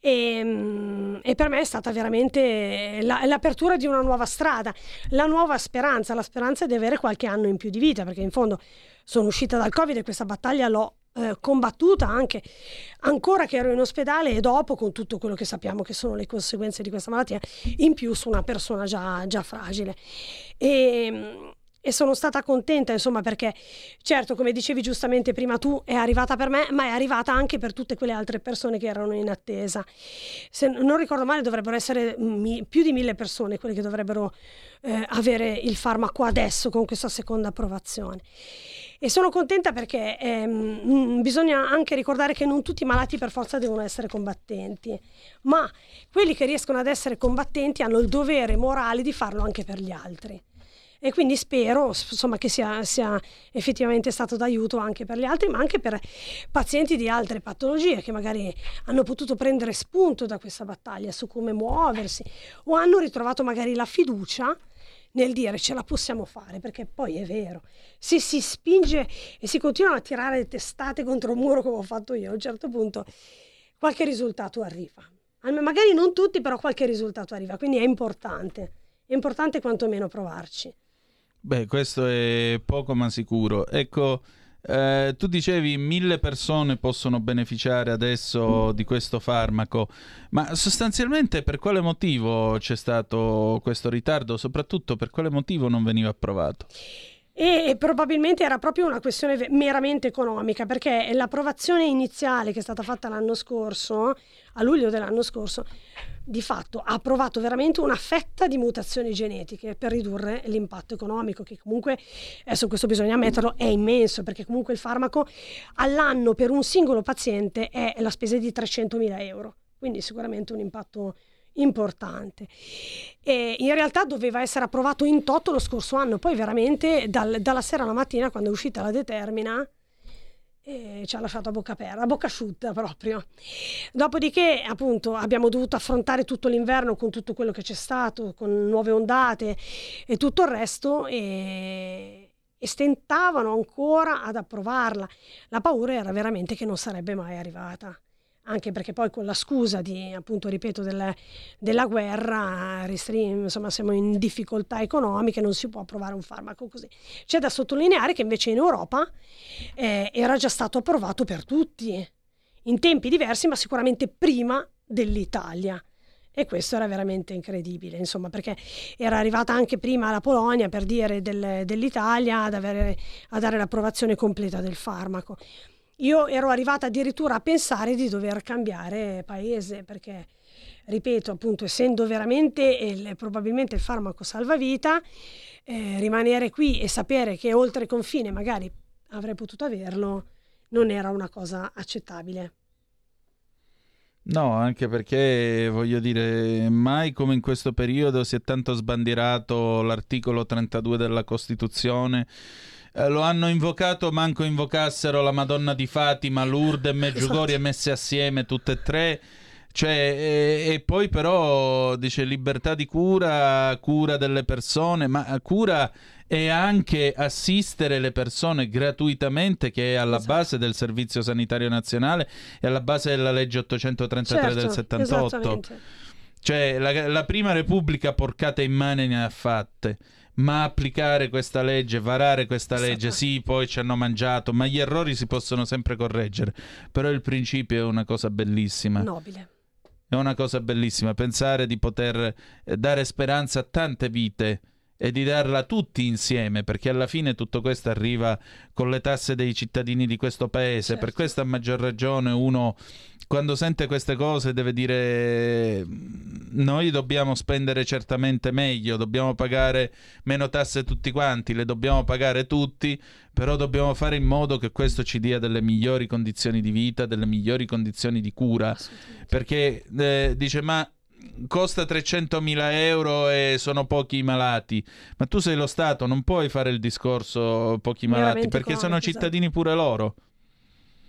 e per me è stata veramente l'apertura di una nuova strada, la nuova speranza, la speranza di avere qualche anno in più di vita, perché in fondo sono uscita dal Covid e questa battaglia l'ho combattuta anche ancora che ero in ospedale, e dopo con tutto quello che sappiamo che sono le conseguenze di questa malattia in più su una persona già fragile, e sono stata contenta, insomma, perché certo, come dicevi giustamente prima tu, è arrivata per me, ma è arrivata anche per tutte quelle altre persone che erano in attesa. Se non ricordo male dovrebbero essere più di 1000 persone quelle che dovrebbero avere il farmaco adesso con questa seconda approvazione. E sono contenta perché bisogna anche ricordare che non tutti i malati per forza devono essere combattenti, ma quelli che riescono ad essere combattenti hanno il dovere morale di farlo anche per gli altri. e quindi spero insomma che sia effettivamente stato d'aiuto anche per gli altri, ma anche per pazienti di altre patologie che magari hanno potuto prendere spunto da questa battaglia su come muoversi, o hanno ritrovato magari la fiducia nel dire ce la possiamo fare, perché poi è vero, se si spinge e si continuano a tirare le testate contro un muro come ho fatto io, a un certo punto qualche risultato arriva, magari non tutti, però qualche risultato arriva, quindi è importante quantomeno provarci. Beh, questo è poco ma sicuro. Ecco, tu dicevi 1000 persone possono beneficiare adesso di questo farmaco, ma sostanzialmente per quale motivo c'è stato questo ritardo? Soprattutto per quale motivo non veniva approvato? E probabilmente era proprio una questione meramente economica, perché l'approvazione iniziale che è stata fatta l'anno scorso, a luglio dell'anno scorso, di fatto ha approvato veramente una fetta di mutazioni genetiche per ridurre l'impatto economico, che comunque, adesso questo bisogna ammetterlo, è immenso, perché comunque il farmaco all'anno per un singolo paziente è la spesa di 300.000 euro, quindi sicuramente un impatto importante. E in realtà doveva essere approvato in toto lo scorso anno, poi veramente dalla sera alla mattina, quando è uscita la determina, ci ha lasciato a bocca aperta, a bocca asciutta proprio. Dopodiché appunto abbiamo dovuto affrontare tutto l'inverno con tutto quello che c'è stato, con nuove ondate e tutto il resto, e stentavano ancora ad approvarla. La paura era veramente che non sarebbe mai arrivata, anche perché poi con la scusa di, appunto, ripeto, della guerra, insomma siamo in difficoltà economiche, non si può approvare un farmaco così. C'è da sottolineare che invece in Europa era già stato approvato per tutti, in tempi diversi, ma sicuramente prima dell'Italia. E questo era veramente incredibile, insomma, perché era arrivata anche prima la Polonia, per dire, dell'Italia a dare l'approvazione completa del farmaco. Io ero arrivata addirittura a pensare di dover cambiare paese, perché, ripeto, appunto, essendo veramente probabilmente il farmaco salvavita, rimanere qui e sapere che oltre confine magari avrei potuto averlo non era una cosa accettabile. No, anche perché, voglio dire, mai come in questo periodo si è tanto sbandierato l'articolo 32 della Costituzione. Lo hanno invocato, manco invocassero la Madonna di Fatima, Lourdes e Medjugorje messe assieme tutte e tre, cioè, e poi però dice libertà di cura, cura delle persone, ma cura è anche assistere le persone gratuitamente, che è alla base del Servizio Sanitario Nazionale e alla base della legge 833 del 78. Cioè la prima Repubblica porcata in mano ne ha fatte, ma applicare questa legge, varare questa legge, sì, poi ci hanno mangiato, ma gli errori si possono sempre correggere, però il principio è una cosa bellissima, nobile, è una cosa bellissima pensare di poter dare speranza a tante vite e di darla tutti insieme, perché alla fine tutto questo arriva con le tasse dei cittadini di questo paese. Per questa maggior ragione uno, quando sente queste cose, deve dire noi dobbiamo spendere certamente meglio, dobbiamo pagare meno tasse tutti quanti, le dobbiamo pagare tutti, però dobbiamo fare in modo che questo ci dia delle migliori condizioni di vita, delle migliori condizioni di cura, perché dice ma costa 300.000 euro e sono pochi i malati, ma tu sei lo Stato, non puoi fare il discorso pochi malati, perché sono cittadini pure loro.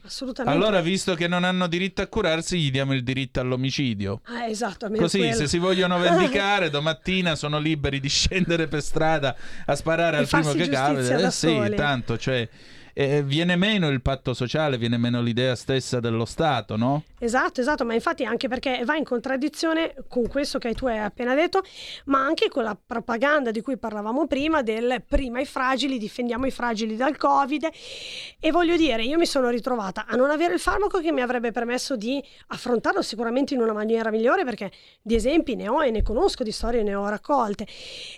Assolutamente. Allora, visto che non hanno diritto a curarsi, gli diamo il diritto all'omicidio. Esatto, così quello. Se si vogliono vendicare, domattina sono liberi di scendere per strada a sparare al primo che capita. Sì, tanto, cioè, viene meno il patto sociale, viene meno l'idea stessa dello Stato, no? Esatto, ma infatti anche perché va in contraddizione con questo che tu hai appena detto, ma anche con la propaganda di cui parlavamo prima, del prima i fragili, difendiamo i fragili dal Covid. E voglio dire, io mi sono ritrovata a non avere il farmaco che mi avrebbe permesso di affrontarlo sicuramente in una maniera migliore, perché di esempi ne ho e ne conosco, di storie ne ho raccolte,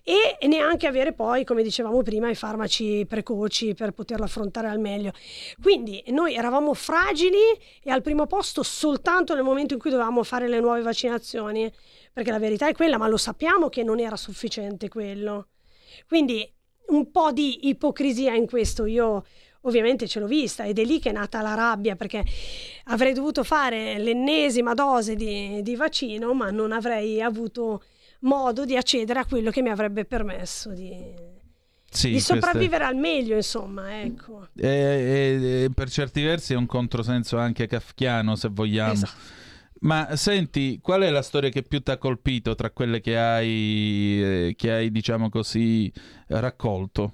e neanche avere poi, come dicevamo prima, i farmaci precoci per poterlo affrontare al meglio. Quindi noi eravamo fragili e al primo posto soltanto nel momento in cui dovevamo fare le nuove vaccinazioni, perché la verità è quella, ma lo sappiamo che non era sufficiente quello. Quindi un po' di ipocrisia in questo io ovviamente ce l'ho vista, ed è lì che è nata la rabbia, perché avrei dovuto fare l'ennesima dose di vaccino, ma non avrei avuto modo di accedere a quello che mi avrebbe permesso di sì, di sopravvivere al meglio, insomma, ecco. E per certi versi è un controsenso anche kafkiano, se vogliamo. Esatto. Ma senti, qual è la storia che più ti ha colpito tra quelle che hai diciamo così raccolto?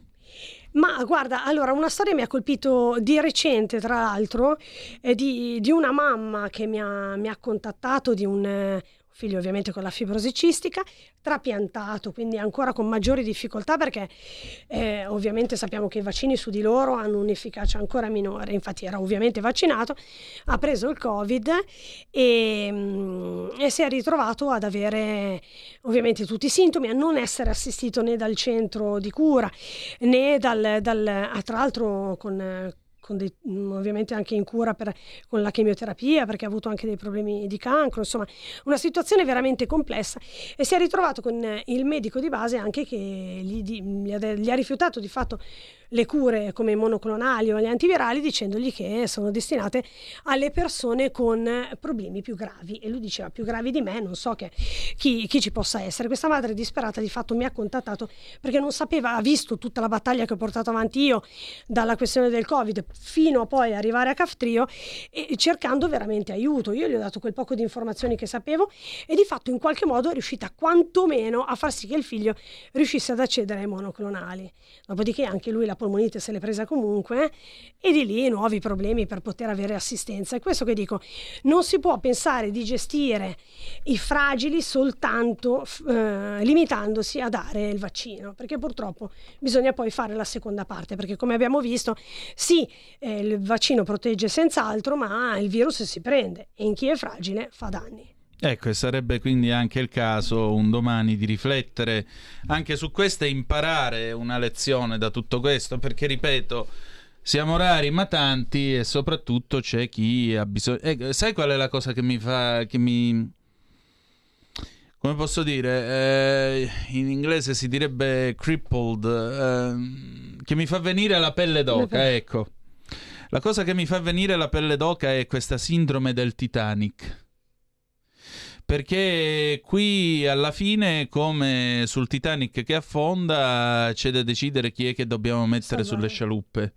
Ma guarda, allora, una storia mi ha colpito di recente, tra l'altro, di una mamma che mi ha contattato di un figlio ovviamente con la fibrosicistica, trapiantato, quindi ancora con maggiori difficoltà, perché ovviamente sappiamo che i vaccini su di loro hanno un'efficacia ancora minore. Infatti era ovviamente vaccinato, ha preso il Covid e si è ritrovato ad avere ovviamente tutti i sintomi, a non essere assistito né dal centro di cura né tra l'altro con dei, ovviamente anche in cura con la chemioterapia, perché ha avuto anche dei problemi di cancro, insomma una situazione veramente complessa, e si è ritrovato con il medico di base anche che gli ha rifiutato di fatto le cure come monoclonali o gli antivirali, dicendogli che sono destinate alle persone con problemi più gravi, e lui diceva più gravi di me non so chi ci possa essere. Questa madre disperata di fatto mi ha contattato perché non sapeva, ha visto tutta la battaglia che ho portato avanti io dalla questione del Covid fino a poi arrivare a Kaftrio, e cercando veramente aiuto. Io gli ho dato quel poco di informazioni che sapevo e di fatto in qualche modo è riuscita quantomeno a far sì che il figlio riuscisse ad accedere ai monoclonali. Dopodiché anche lui la polmonite se l'è presa comunque, e di lì nuovi problemi per poter avere assistenza. È questo che dico, non si può pensare di gestire i fragili soltanto limitandosi a dare il vaccino, perché purtroppo bisogna poi fare la seconda parte, perché come abbiamo visto sì, il vaccino protegge senz'altro, ma il virus si prende e in chi è fragile fa danni. Ecco, e sarebbe quindi anche il caso un domani di riflettere anche su questo e imparare una lezione da tutto questo, perché ripeto, siamo rari ma tanti, e soprattutto c'è chi ha bisogno. Sai qual è la cosa che mi fa, come posso dire, in inglese si direbbe crippled, che mi fa venire la pelle d'oca, ecco. La cosa che mi fa venire la pelle d'oca è questa sindrome del Titanic. Perché qui alla fine, come sul Titanic che affonda, c'è da decidere chi è che dobbiamo mettere sulle scialuppe.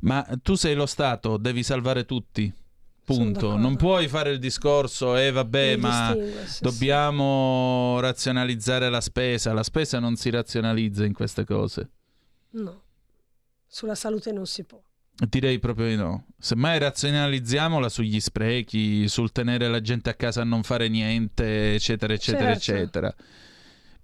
Ma tu sei lo Stato, devi salvare tutti. Punto. Non puoi fare il discorso dobbiamo razionalizzare la spesa. La spesa non si razionalizza in queste cose. No. Sulla salute non si può. Direi proprio di no. Semmai razionalizziamola sugli sprechi, sul tenere la gente a casa a non fare niente, eccetera, eccetera, eccetera.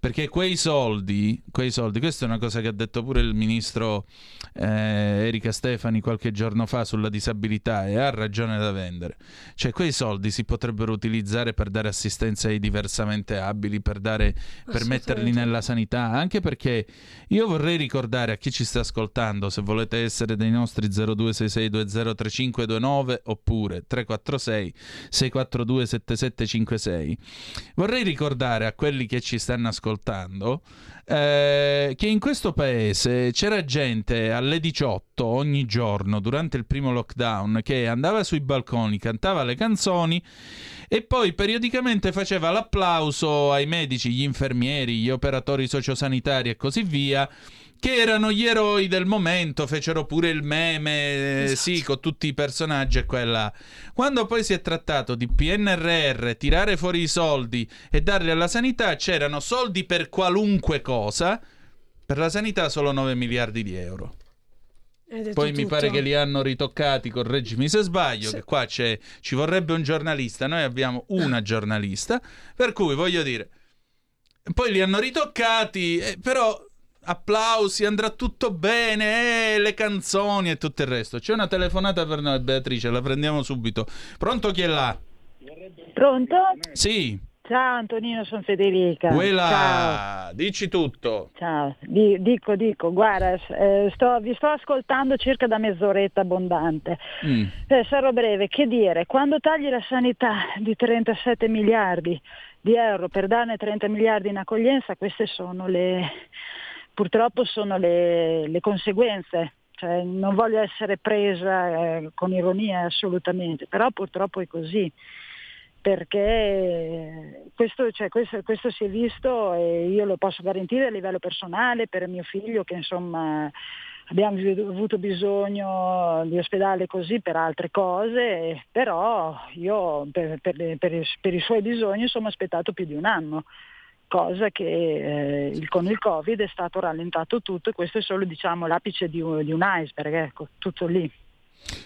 Perché quei soldi, questa è una cosa che ha detto pure il ministro Erika Stefani qualche giorno fa sulla disabilità, e ha ragione da vendere. Cioè quei soldi si potrebbero utilizzare per dare assistenza ai diversamente abili, per metterli nella sanità, anche perché io vorrei ricordare a chi ci sta ascoltando, se volete essere dei nostri 0266203529 oppure 346 642 7756, vorrei ricordare a quelli che ci stanno ascoltando che in questo paese c'era gente alle 18 ogni giorno durante il primo lockdown che andava sui balconi, cantava le canzoni e poi periodicamente faceva l'applauso ai medici, gli infermieri, gli operatori sociosanitari e così via, che erano gli eroi del momento, fecero pure il meme, esatto. Sì, con tutti i personaggi e quella. Quando poi si è trattato di PNRR, tirare fuori i soldi e darli alla sanità, c'erano soldi per qualunque cosa, per la sanità solo 9 miliardi di euro. Poi mi pare che li hanno ritoccati, correggimi se sbaglio, sì. Che qua ci vorrebbe un giornalista, noi abbiamo una giornalista, per cui voglio dire, poi li hanno ritoccati, però... applausi, andrà tutto bene, le canzoni e tutto il resto. C'è una telefonata per noi, Beatrice, la prendiamo subito. Pronto, chi è là? Pronto? Sì. Ciao Antonino, sono Federica. Uela, ciao. Dici tutto. Ciao, dico, guarda, vi sto ascoltando circa da mezz'oretta abbondante. Sarò breve, che dire, quando tagli la sanità di 37 miliardi di euro per darne 30 miliardi in accoglienza, queste sono purtroppo sono le conseguenze, cioè non voglio essere presa con ironia assolutamente, però purtroppo è così. perché questo si è visto, e io lo posso garantire a livello personale per mio figlio, che insomma abbiamo avuto bisogno di ospedale così per altre cose, però io per i suoi bisogni sono aspettato più di un anno, cosa che con il Covid è stato rallentato tutto, e questo è solo, diciamo, l'apice di un iceberg, ecco, tutto lì.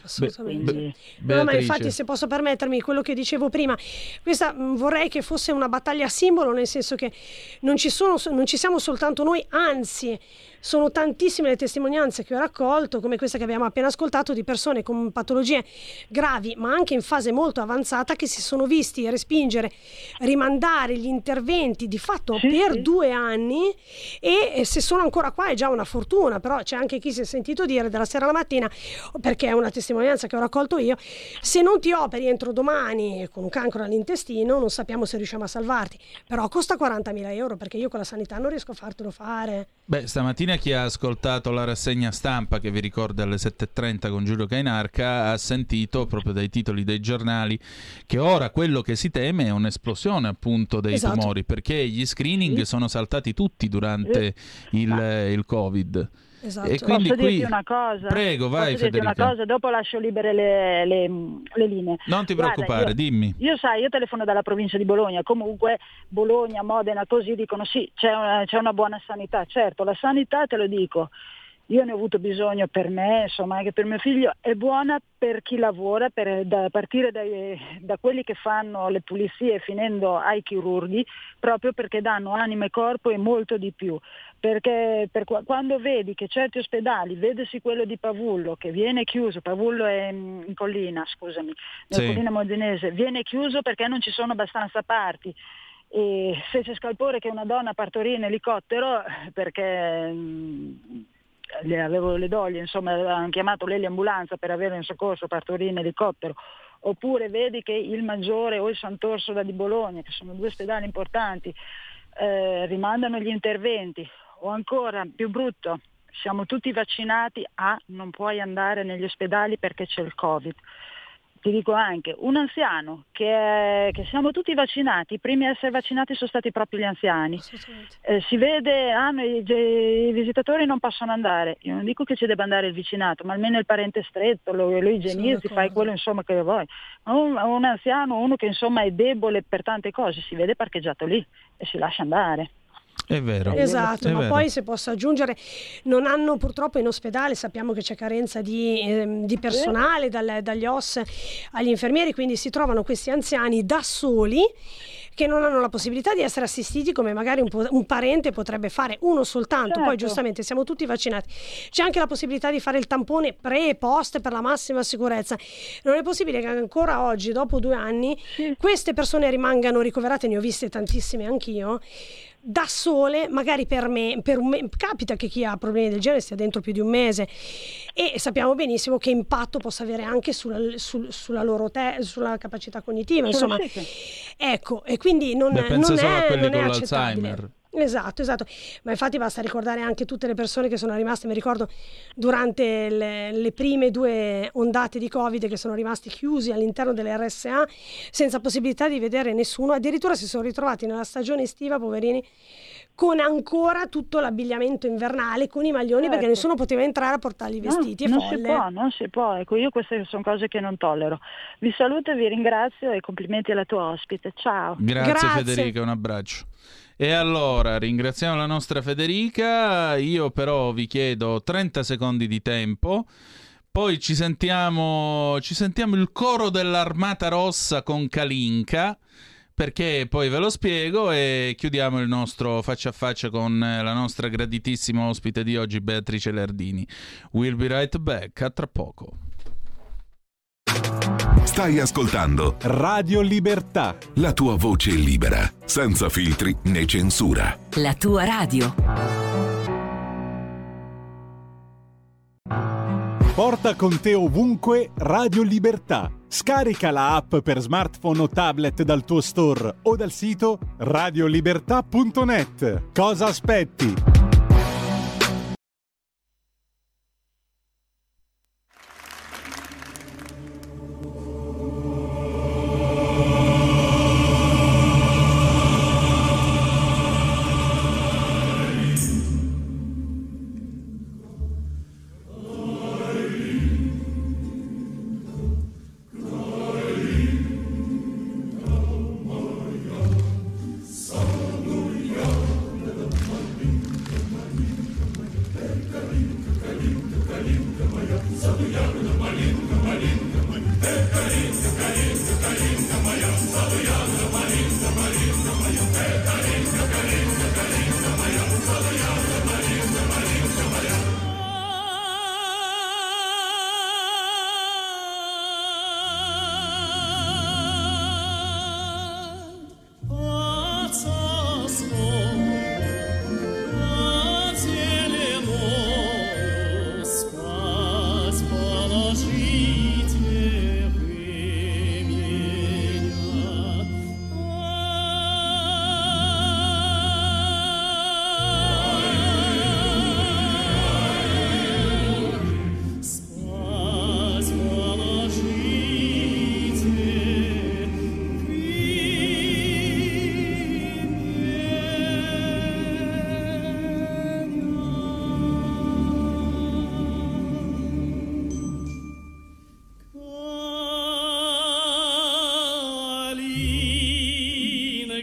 Assolutamente. No, ma infatti, se posso permettermi, quello che dicevo prima, questa vorrei che fosse una battaglia simbolo, nel senso che non ci siamo soltanto noi, anzi sono tantissime le testimonianze che ho raccolto, come questa che abbiamo appena ascoltato, di persone con patologie gravi ma anche in fase molto avanzata, che si sono visti respingere, rimandare gli interventi di fatto per 2 anni, e se sono ancora qua è già una fortuna, però c'è anche chi si è sentito dire dalla sera alla mattina, perché è una testimonianza che ho raccolto io: se non ti operi entro domani con un cancro all'intestino non sappiamo se riusciamo a salvarti, però costa 40.000 euro, perché io con la sanità non riesco a fartelo fare. Beh, stamattina chi ha ascoltato la rassegna stampa, che vi ricorda alle 7.30 con Giulio Cainarca, ha sentito proprio dai titoli dei giornali che ora quello che si teme è un'esplosione, appunto, dei tumori, perché gli screening sono saltati tutti durante il Covid. Esatto. E quindi posso dirti una cosa? Prego, vai. Posso dirti Federica una cosa, dopo lascio libere le linee. Non ti preoccupare, dimmi. Io telefono dalla provincia di Bologna, comunque Bologna, Modena, così dicono sì, c'è una buona sanità. Certo, la sanità, te lo dico, io ne ho avuto bisogno per me, insomma anche per mio figlio, è buona per chi lavora, da partire da quelli che fanno le pulizie finendo ai chirurghi, proprio perché danno anima e corpo e molto di più. Perché quando vedi che certi ospedali, vedesi quello di Pavullo che viene chiuso, Pavullo è in collina, scusami, nella collina modenese, viene chiuso perché non ci sono abbastanza parti. E se c'è scalpore che una donna partorì in elicottero, perché avevo le doglie, insomma, hanno chiamato lei l'ambulanza per avere in soccorso, partorì in elicottero. Oppure vedi che il Maggiore o il Sant'Orsola di Bologna, che sono 2 ospedali importanti, rimandano gli interventi. O ancora più brutto, siamo tutti vaccinati, non puoi andare negli ospedali perché c'è il Covid. Ti dico anche, un anziano che siamo tutti vaccinati, i primi a essere vaccinati sono stati proprio gli anziani. Si vede, i visitatori non possono andare. Io non dico che ci debba andare il vicinato, ma almeno il parente stretto, lo igienizzi, fai quello insomma che vuoi. Ma un anziano, uno che insomma è debole per tante cose, si vede parcheggiato lì e si lascia andare. È vero. Esatto, ma vero. Poi se posso aggiungere, non hanno purtroppo in ospedale, sappiamo che c'è carenza di personale, dagli OS agli infermieri, quindi si trovano questi anziani da soli, che non hanno la possibilità di essere assistiti come magari un parente potrebbe fare, uno soltanto, certo. Poi giustamente siamo tutti vaccinati, c'è anche la possibilità di fare il tampone pre e post per la massima sicurezza. Non è possibile che ancora oggi, dopo 2 anni, queste persone rimangano ricoverate, ne ho viste tantissime anch'io, da sole, magari per un mese, capita che chi ha problemi del genere stia dentro più di un mese, e sappiamo benissimo che impatto possa avere anche sulla capacità cognitiva, insomma, ecco, e quindi non è accettabile. Esatto, ma infatti basta ricordare anche tutte le persone che sono rimaste, mi ricordo durante le prime 2 ondate di Covid, che sono rimasti chiusi all'interno delle RSA senza possibilità di vedere nessuno, addirittura si sono ritrovati nella stagione estiva, poverini, con ancora tutto l'abbigliamento invernale, con i maglioni, certo, perché nessuno poteva entrare a portargli i vestiti, no, e folle. Non si può, ecco, io queste sono cose che non tollero. Vi saluto e vi ringrazio, e complimenti alla tua ospite, ciao. Grazie. Federica, un abbraccio. E allora ringraziamo la nostra Federica, io però vi chiedo 30 secondi di tempo, poi ci sentiamo il coro dell'Armata Rossa con Kalinka, perché poi ve lo spiego, e chiudiamo il nostro faccia a faccia con la nostra graditissima ospite di oggi, Beatrice Lerdini. We'll be right back, a tra poco. Stai ascoltando Radio Libertà, la tua voce libera, senza filtri né censura. La tua radio. Porta con te ovunque Radio Libertà. Scarica la app per smartphone o tablet dal tuo store o dal sito radiolibertà.net. Cosa aspetti?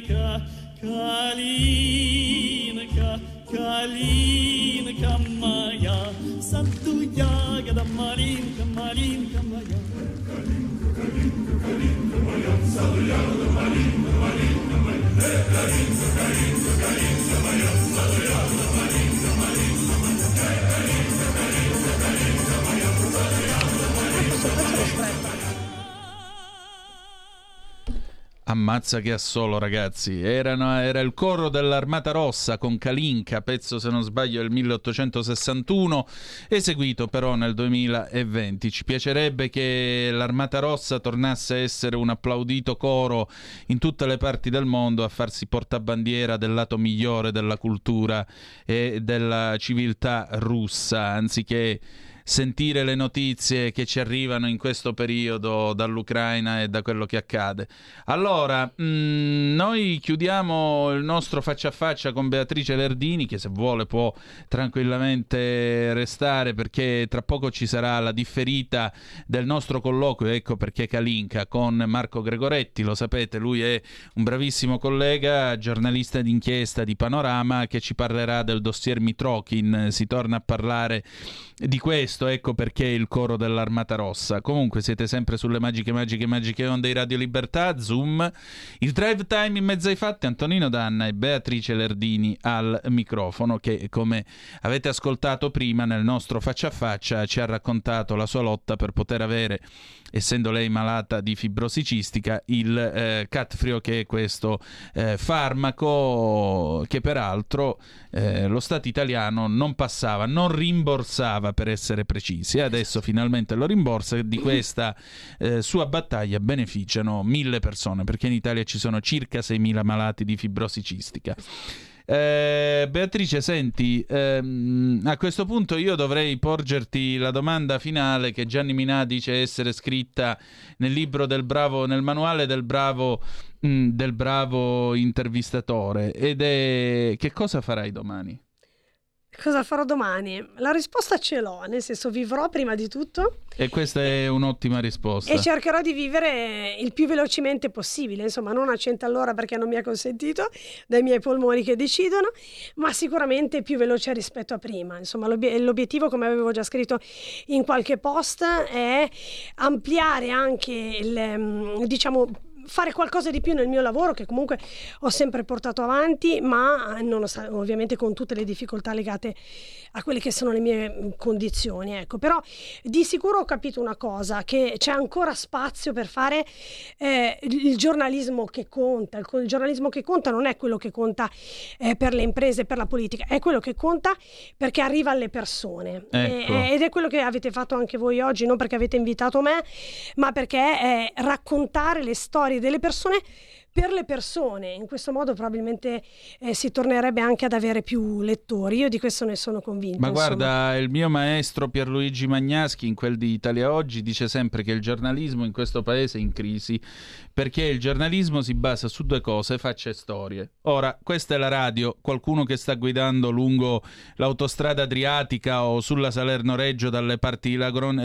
Kalinka, Kalinka Maya, Santu Yagada Marinka, Marinka Maya. Kalinka, Kalinka, Kalinka Maya, Santu Yagada Marinka, Marinka Maya. Kalinka, Kalinka, Kalinka Maya, Santu Yagada Marinka, Marinka Maya. Kalinka, Kalinka, Kalinka Maya, Santu Yagada Marinka, Marinka Maya. Ammazza che assolo, ragazzi. Era il coro dell'Armata Rossa con Kalinka, pezzo se non sbaglio del 1861, eseguito però nel 2020. Ci piacerebbe che l'Armata Rossa tornasse a essere un applaudito coro in tutte le parti del mondo, a farsi portabandiera del lato migliore della cultura e della civiltà russa, anziché sentire le notizie che ci arrivano in questo periodo dall'Ucraina e da quello che accade. Allora, noi chiudiamo il nostro faccia a faccia con Beatrice Lerdini, che se vuole può tranquillamente restare, perché tra poco ci sarà la differita del nostro colloquio, ecco perché Kalinka, con Marco Gregoretti. Lo sapete, lui è un bravissimo collega, giornalista d'inchiesta di Panorama, che ci parlerà del dossier Mitrokhin. Si torna a parlare di questo, ecco perché il coro dell'Armata Rossa. Comunque siete sempre sulle magiche onde di Radio Libertà. Zoom, il drive time in mezzo ai fatti. Antonino D'Anna e Beatrice Lerdini al microfono, che come avete ascoltato prima nel nostro faccia a faccia ci ha raccontato la sua lotta per poter avere, essendo lei malata di fibrosicistica, il Kaftrio, che è questo farmaco che peraltro lo Stato italiano non rimborsava, per essere precisi. Adesso finalmente lo rimborsa. Di questa sua battaglia beneficiano 1.000 persone, perché in Italia ci sono circa 6.000 malati di fibrosicistica. Beatrice, senti, a questo punto io dovrei porgerti la domanda finale che Gianni Minà dice essere scritta nel libro del bravo, nel manuale del bravo intervistatore, ed è: che cosa farai domani? Cosa farò domani? La risposta ce l'ho, nel senso, vivrò prima di tutto. E questa è un'ottima risposta. E cercherò di vivere il più velocemente possibile, insomma, non a 100 all'ora, perché non mi è consentito dai miei polmoni che decidono, ma sicuramente più veloce rispetto a prima. Insomma, l'obiettivo, come avevo già scritto in qualche post, è ampliare anche il, diciamo, fare qualcosa di più nel mio lavoro, che comunque ho sempre portato avanti, ma ovviamente con tutte le difficoltà legate a quelle che sono le mie condizioni, ecco. Però di sicuro ho capito una cosa, che c'è ancora spazio per fare il giornalismo che conta. Il giornalismo che conta non è quello che conta per le imprese, per la politica, è quello che conta perché arriva alle persone, ecco. Ed è quello che avete fatto anche voi oggi, non perché avete invitato me, ma perché è raccontare le storie delle persone per le persone. In questo modo probabilmente si tornerebbe anche ad avere più lettori. Io di questo ne sono convinta. Ma insomma, guarda, il mio maestro Pierluigi Magnaschi, in quel di Italia Oggi, dice sempre che il giornalismo in questo paese è in crisi, perché il giornalismo si basa su due cose: facce e storie. Ora, questa è la radio. Qualcuno che sta guidando lungo l'autostrada adriatica o sulla Salerno-Reggio dalle parti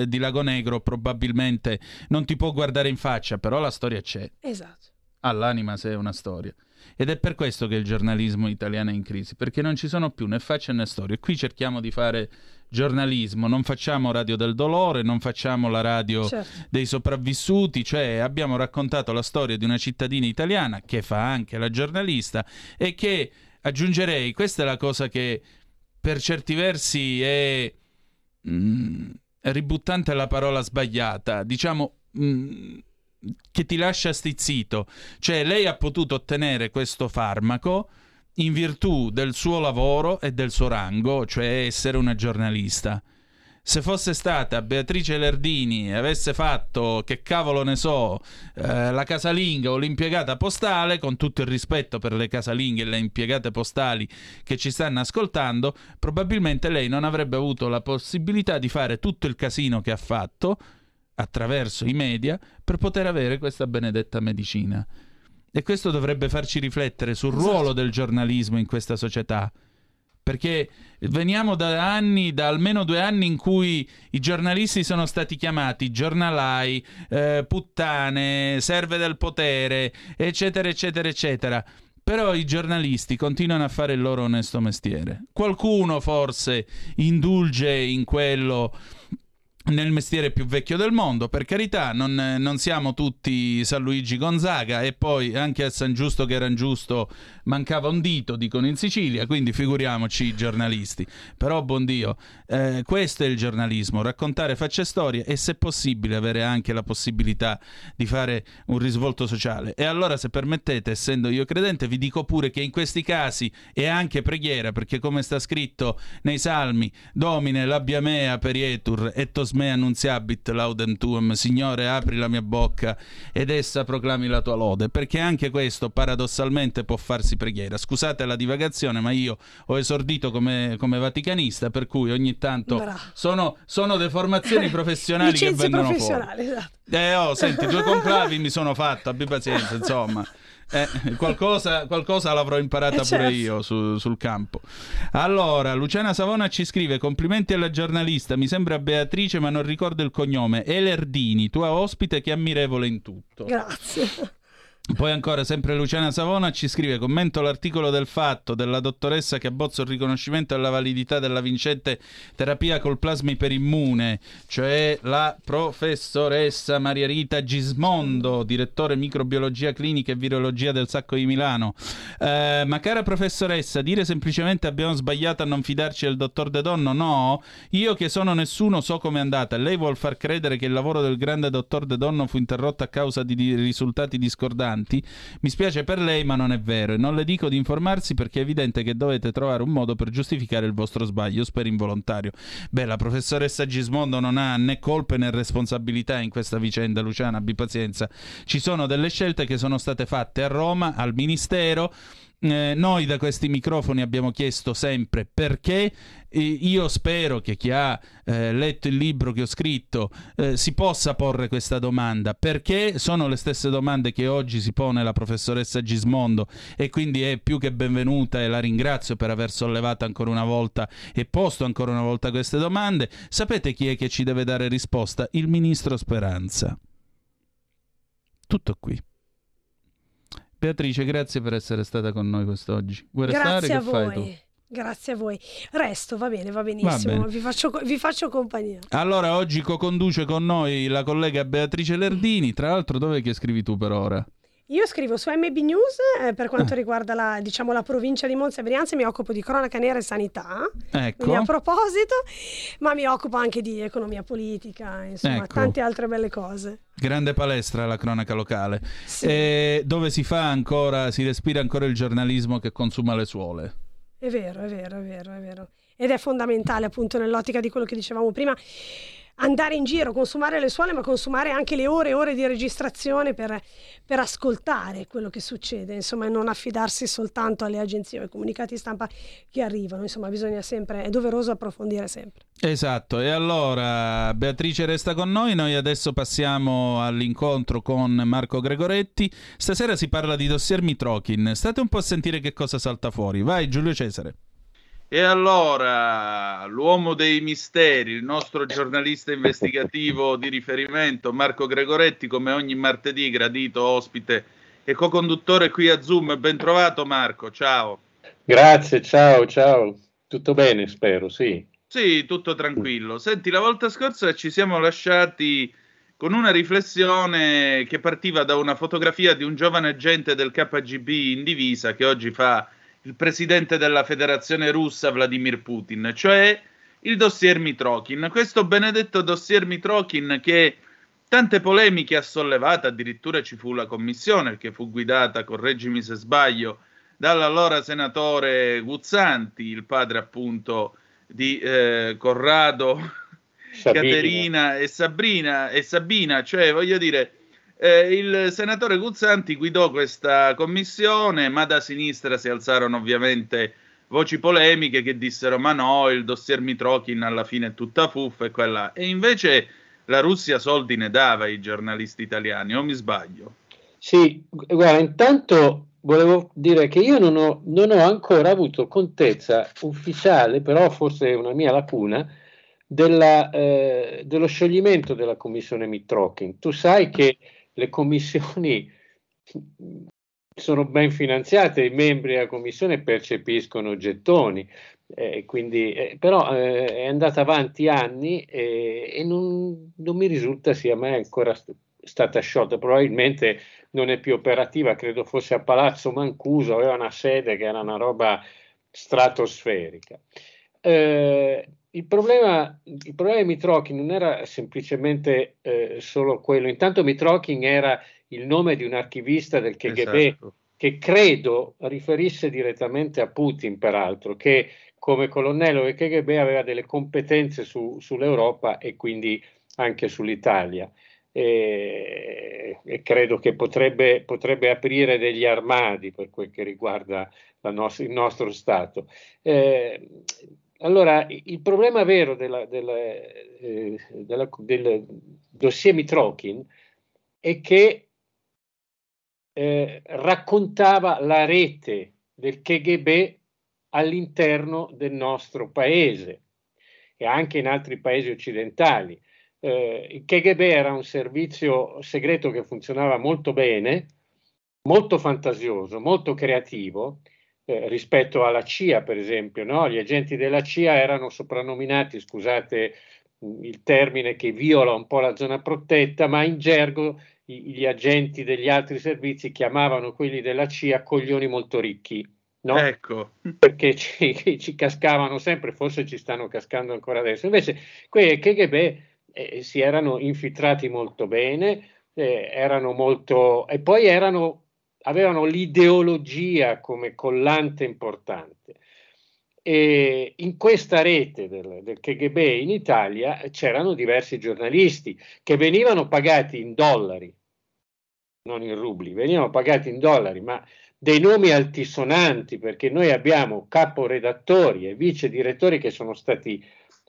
di Lago Negro probabilmente non ti può guardare in faccia, però la storia c'è. Esatto. All'anima se è una storia, ed è per questo che il giornalismo italiano è in crisi, perché non ci sono più né facce né storie. Qui cerchiamo di fare giornalismo, non facciamo radio del dolore, non facciamo la radio, certo, dei sopravvissuti. Cioè, abbiamo raccontato la storia di una cittadina italiana che fa anche la giornalista, e che, aggiungerei, questa è la cosa che per certi versi è ributtante, la parola sbagliata, diciamo, che ti lascia stizzito. Cioè, lei ha potuto ottenere questo farmaco in virtù del suo lavoro e del suo rango, cioè essere una giornalista. Se fosse stata Beatrice Lerdini e avesse fatto, che cavolo ne so, la casalinga o l'impiegata postale, con tutto il rispetto per le casalinghe e le impiegate postali che ci stanno ascoltando, probabilmente lei non avrebbe avuto la possibilità di fare tutto il casino che ha fatto attraverso i media per poter avere questa benedetta medicina. E questo dovrebbe farci riflettere sul ruolo del giornalismo in questa società, perché veniamo da almeno 2 anni in cui i giornalisti sono stati chiamati giornalai, puttane, serve del potere, eccetera eccetera eccetera. Però i giornalisti continuano a fare il loro onesto mestiere. Qualcuno forse indulge in quello, nel mestiere più vecchio del mondo, per carità, non siamo tutti San Luigi Gonzaga, e poi anche a San Giusto che era giusto mancava un dito, dicono in Sicilia, quindi figuriamoci i giornalisti. Però, buon Dio, questo è il giornalismo, raccontare facce e storie, e se possibile avere anche la possibilità di fare un risvolto sociale. E allora, se permettete, essendo io credente, vi dico pure che in questi casi è anche preghiera, perché come sta scritto nei Salmi, Domine labia mea perietur et tosmea me annunziabit laudem tuum, Signore apri la mia bocca ed essa proclami la tua lode, perché anche questo paradossalmente può farsi preghiera. Scusate la divagazione, ma io ho esordito come vaticanista, per cui ogni tanto sono deformazioni professionali che vengono fuori. Esatto. Senti, due conclavi mi sono fatto, abbi pazienza, insomma. Qualcosa l'avrò imparata pure io sul campo. Allora, Luciana Savona ci scrive: complimenti alla giornalista, mi sembra Beatrice ma non ricordo il cognome, Lerdini, tua ospite che ammirevole in tutto. Grazie. Poi ancora, sempre Luciana Savona ci scrive: commento l'articolo del Fatto della dottoressa che abbozza il riconoscimento alla validità della vincente terapia col plasma iperimmune, cioè la professoressa Maria Rita Gismondo, direttore microbiologia clinica e virologia del Sacco di Milano. Ma cara professoressa, dire semplicemente abbiamo sbagliato a non fidarci del dottor De Donno, no, io che sono nessuno so com'è andata. Lei vuol far credere che il lavoro del grande dottor De Donno fu interrotto a causa di risultati discordanti. Mi spiace per lei, ma non è vero, e non le dico di informarsi perché è evidente che dovete trovare un modo per giustificare il vostro sbaglio, spero involontario. Beh, la professoressa Gismondo non ha né colpe né responsabilità in questa vicenda, Luciana, abbi pazienza. Ci sono delle scelte che sono state fatte a Roma, al Ministero. Noi da questi microfoni abbiamo chiesto sempre perché. Io spero che chi ha letto il libro che ho scritto si possa porre questa domanda, perché sono le stesse domande che oggi si pone la professoressa Gismondo, e quindi è più che benvenuta e la ringrazio per aver sollevato ancora una volta e posto ancora una volta queste domande. Sapete chi è che ci deve dare risposta? Il ministro Speranza. Tutto qui. Beatrice, grazie per essere stata con noi quest'oggi. Vuoi restare? Grazie a voi. Fai tu? Grazie a voi. Resto, va bene, va benissimo. Va bene. Vi faccio compagnia. Allora, oggi co-conduce con noi la collega Beatrice Lerdini. Tra l'altro, dov'è che scrivi tu per ora? Io scrivo su MB News per quanto riguarda la provincia di Monza e Brianza, mi occupo di cronaca nera e sanità, ecco. A proposito, ma mi occupo anche di economia politica, insomma, ecco, tante altre belle cose. Grande palestra la cronaca locale, sì. Dove si respira ancora il giornalismo che consuma le suole. È vero, è vero, è vero, è vero. Ed è fondamentale, appunto, nell'ottica di quello che dicevamo prima, andare in giro, consumare le suole, ma consumare anche le ore e ore di registrazione per ascoltare quello che succede, insomma, e non affidarsi soltanto alle agenzie o ai comunicati stampa che arrivano, insomma, bisogna sempre, è doveroso approfondire sempre. Esatto, e allora Beatrice resta con noi adesso passiamo all'incontro con Marco Gregoretti. Stasera si parla di Dossier Mitrokhin, state un po' a sentire che cosa salta fuori. Vai Giulio Cesare. E allora, l'uomo dei misteri, il nostro giornalista investigativo di riferimento, Marco Gregoretti, come ogni martedì, gradito ospite e co-conduttore qui a Zoom. Ben trovato Marco, ciao. Grazie, ciao. Tutto bene, spero, sì. Sì, tutto tranquillo. Senti, la volta scorsa ci siamo lasciati con una riflessione che partiva da una fotografia di un giovane agente del KGB in divisa che oggi fa il presidente della federazione russa Vladimir Putin, cioè il dossier Mitrokhin, questo benedetto dossier Mitrokhin che tante polemiche ha sollevato, addirittura ci fu la commissione che fu guidata, correggimi se sbaglio, dall'allora senatore Guzzanti, il padre appunto di Corrado, Caterina e Sabina, cioè voglio dire, il senatore Guzzanti guidò questa commissione, ma da sinistra si alzarono ovviamente voci polemiche che dissero ma no, il dossier Mitrokhin alla fine è tutta fuffa e quella. E invece la Russia soldi ne dava ai giornalisti italiani, o mi sbaglio? Sì, guarda, intanto volevo dire che io non ho ancora avuto contezza ufficiale, però forse è una mia lacuna, dello scioglimento della commissione Mitrokhin. Tu sai che le commissioni sono ben finanziate, i membri della commissione percepiscono gettoni, quindi, però è andata avanti anni e non mi risulta sia mai ancora stata sciolta, probabilmente non è più operativa, credo fosse a Palazzo Mancuso, aveva una sede che era una roba stratosferica. Il problema di Mitrokhin non era semplicemente solo quello, intanto Mitrokhin era il nome di un archivista del KGB, esatto, che credo riferisse direttamente a Putin, peraltro, che come colonnello del KGB aveva delle competenze sull'Europa e quindi anche sull'Italia, e credo che potrebbe aprire degli armadi per quel che riguarda il nostro Stato. Allora, il problema vero del dossier Mitrokhin è che raccontava la rete del KGB all'interno del nostro paese e anche in altri paesi occidentali. Il KGB era un servizio segreto che funzionava molto bene, molto fantasioso, molto creativo, rispetto alla CIA, per esempio, no? Gli agenti della CIA erano soprannominati, scusate il termine che viola un po' la zona protetta, ma in gergo gli agenti degli altri servizi chiamavano quelli della CIA coglioni molto ricchi, no? Ecco. Perché ci cascavano sempre, forse ci stanno cascando ancora adesso. Invece quei KGB si erano infiltrati molto bene, erano molto, e poi avevano l'ideologia come collante importante. E in questa rete del KGB in Italia c'erano diversi giornalisti che venivano pagati in dollari, non in rubli, venivano pagati in dollari, ma dei nomi altisonanti, perché noi abbiamo caporedattori e vice direttori che sono stati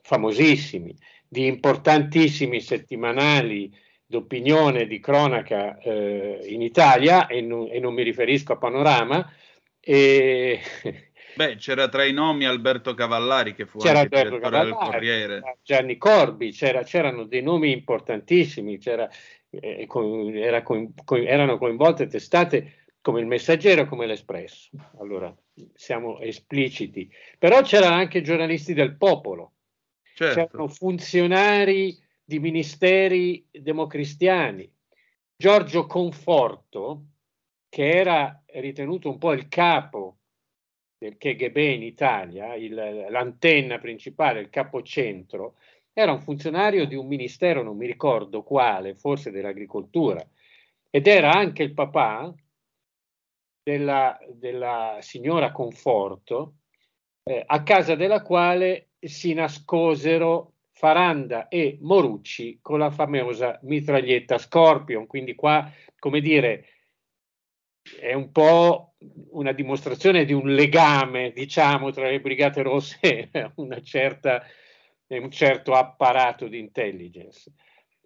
famosissimi, di importantissimi settimanali d'opinione, di cronaca in Italia, e non mi riferisco a Panorama, e... Beh, c'era tra i nomi Alberto Cavallari, che fu anche direttore del Corriere, Gianni Corbi, c'erano dei nomi importantissimi, erano coinvolte testate come il Messaggero, come l'Espresso, allora siamo espliciti, però c'erano anche giornalisti del popolo, certo, c'erano funzionari di ministeri democristiani. Giorgio Conforto, che era ritenuto un po' il capo del KGB in Italia, l'antenna principale, il capocentro, era un funzionario di un ministero, non mi ricordo quale, forse dell'agricoltura, ed era anche il papà della signora Conforto, a casa della quale si nascosero Faranda e Morucci con la famosa mitraglietta Scorpion. Quindi qua, come dire, è un po' una dimostrazione di un legame, diciamo, tra le Brigate Rosse e un certo apparato di intelligence.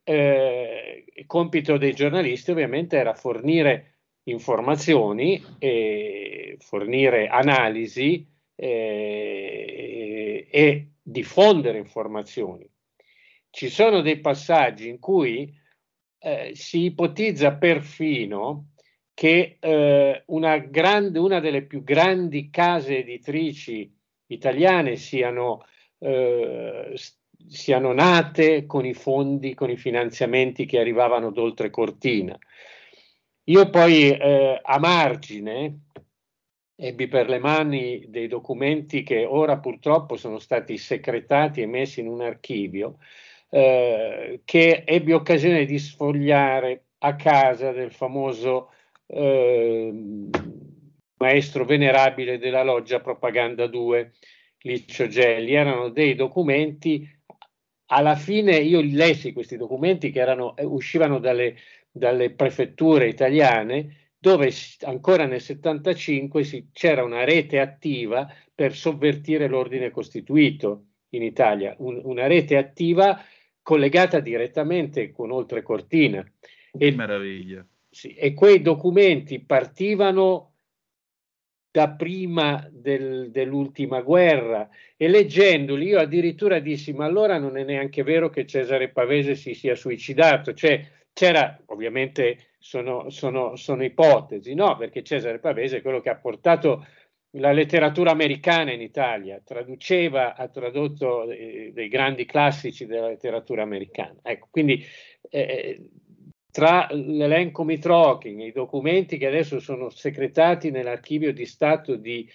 Il compito dei giornalisti ovviamente era fornire informazioni, e fornire analisi e diffondere informazioni. Ci sono dei passaggi in cui si ipotizza perfino che una delle più grandi case editrici italiane siano nate con i fondi, con i finanziamenti che arrivavano d'oltre Cortina. Io poi a margine ebbi per le mani dei documenti che ora purtroppo sono stati secretati e messi in un archivio, che ebbi occasione di sfogliare a casa del famoso maestro venerabile della loggia Propaganda 2, Licio Gelli. Erano dei documenti, alla fine io lessi questi documenti che uscivano dalle prefetture italiane, dove ancora nel 75 c'era una rete attiva per sovvertire l'ordine costituito in Italia, una rete attiva collegata direttamente con oltre Cortina. Che meraviglia! Sì, e quei documenti partivano da prima dell'ultima guerra, e leggendoli io addirittura dissi: ma allora non è neanche vero che Cesare Pavese si sia suicidato, cioè C'era, ovviamente sono ipotesi, no? Perché Cesare Pavese è quello che ha portato la letteratura americana in Italia, ha tradotto dei grandi classici della letteratura americana. Ecco, quindi tra l'elenco Mitrokhin e i documenti che adesso sono secretati nell'archivio di Stato di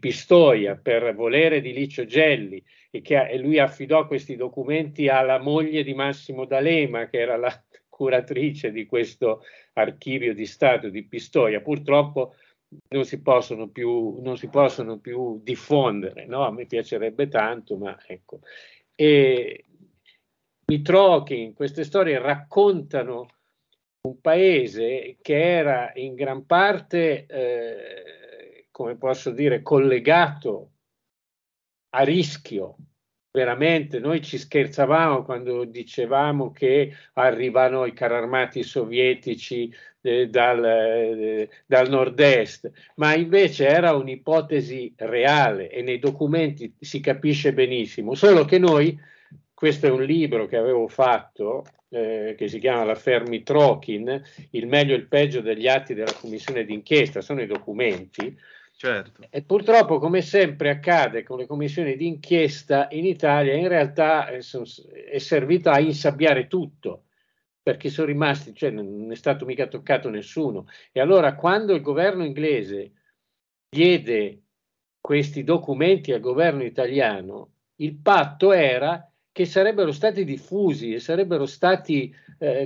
Pistoia per volere di Licio Gelli, e lui affidò questi documenti alla moglie di Massimo D'Alema, che era la curatrice di questo archivio di Stato di Pistoia, purtroppo non si possono più diffondere, no? A me piacerebbe tanto, ma ecco. E Mitrokhin, queste storie raccontano un paese che era in gran parte, come posso dire, collegato a rischio. Veramente, noi ci scherzavamo quando dicevamo che arrivano i carri armati sovietici dal nord-est, ma invece era un'ipotesi reale e nei documenti si capisce benissimo, solo che noi, questo è un libro che avevo fatto, che si chiama L'Affaire Mitrokhin, il meglio e il peggio degli atti della commissione d'inchiesta, sono i documenti. Certo. E purtroppo, come sempre accade con le commissioni d'inchiesta in Italia, in realtà è servita a insabbiare tutto, perché sono rimasti, cioè non è stato mica toccato nessuno. E allora quando il governo inglese diede questi documenti al governo italiano, il patto era che sarebbero stati diffusi e sarebbero stati,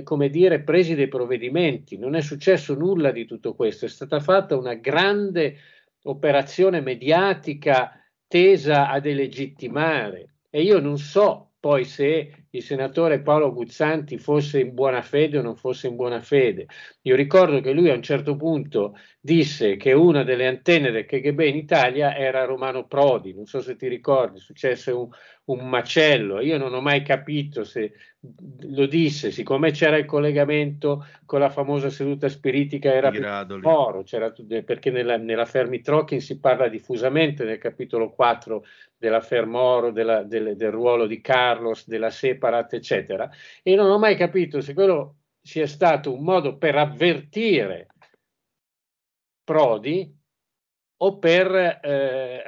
come dire, presi dei provvedimenti. Non è successo nulla di tutto questo, è stata fatta una grande operazione mediatica tesa a delegittimare, e io non so poi se il senatore Paolo Guzzanti fosse in buona fede o non fosse in buona fede. Io ricordo che lui a un certo punto disse che una delle antenne del KGB in Italia era Romano Prodi, non so se ti ricordi, successe un macello, io non ho mai capito se lo disse, siccome c'era il collegamento con la famosa seduta spiritica era più foro, perché nell'affaire Mitrokhin si parla diffusamente nel capitolo 4 dell'affaire Moro, del ruolo di Carlos, della Separate, eccetera, e non ho mai capito se quello sia stato un modo per avvertire Prodi o per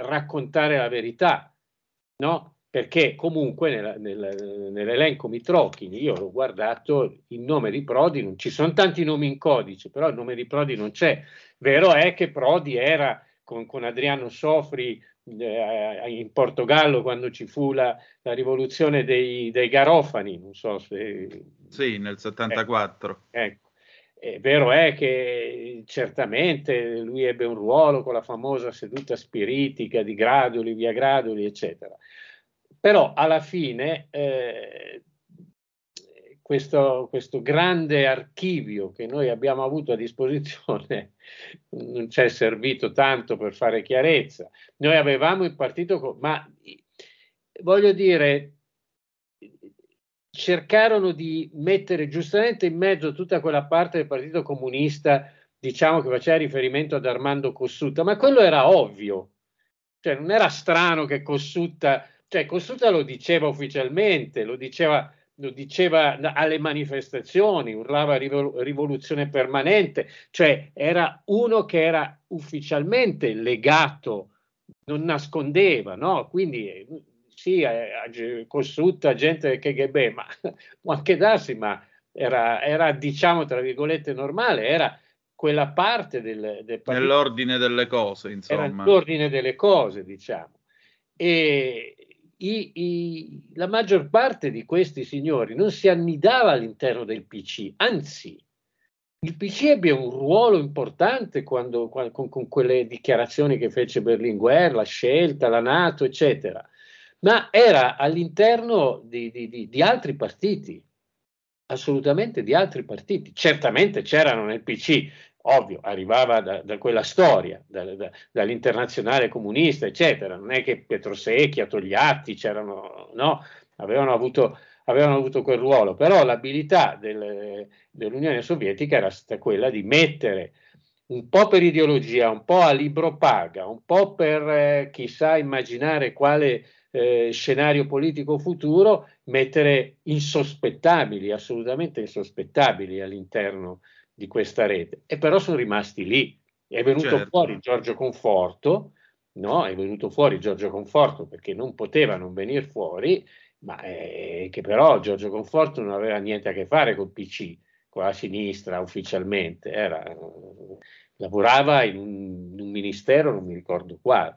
raccontare la verità, no? Perché comunque nell'elenco Mitrokhin, io l'ho guardato, il nome di Prodi, non ci sono tanti nomi in codice, però il nome di Prodi non c'è. Vero è che Prodi era con Adriano Sofri in Portogallo quando ci fu la rivoluzione dei garofani, non so se... Sì, nel 74. Ecco. È vero è che certamente lui ebbe un ruolo con la famosa seduta spiritica di Gradoli, via Gradoli, eccetera. Però alla fine questo grande archivio che noi abbiamo avuto a disposizione non ci è servito tanto per fare chiarezza. Noi avevamo il partito, ma voglio dire, cercarono di mettere giustamente in mezzo tutta quella parte del Partito Comunista, diciamo, che faceva riferimento ad Armando Cossutta, ma quello era ovvio, cioè non era strano che Cossutta lo diceva ufficialmente, lo diceva alle manifestazioni, urlava rivoluzione permanente, cioè era uno che era ufficialmente legato, non nascondeva, no? Quindi sì, Cossutta, gente del KGB, ma può anche darsi, ma era, diciamo, tra virgolette normale, era quella parte del partito. Nell'ordine delle cose, insomma. Era l'ordine delle cose, diciamo. E la maggior parte di questi signori non si annidava all'interno del PC, anzi, il PC ebbe un ruolo importante con quelle dichiarazioni che fece Berlinguer, la scelta, la NATO, eccetera. Ma era all'interno di altri partiti, assolutamente di altri partiti. Certamente c'erano nel PC, ovvio, arrivava da quella storia, dall'Internazionale Comunista, eccetera. Non è che Petrosecchia, Togliatti, c'erano, no? Avevano avuto quel ruolo, però l'abilità dell'Unione Sovietica era stata quella di mettere, un po' per ideologia, un po' a libro paga, un po' per chissà immaginare quale scenario politico futuro, mettere insospettabili, assolutamente insospettabili all'interno di questa rete. E però sono rimasti lì. È venuto fuori Giorgio Conforto, no? È venuto fuori Giorgio Conforto perché non poteva non venire fuori, ma che però Giorgio Conforto non aveva niente a che fare col PC, con la sinistra ufficialmente, lavorava in un ministero, non mi ricordo quale.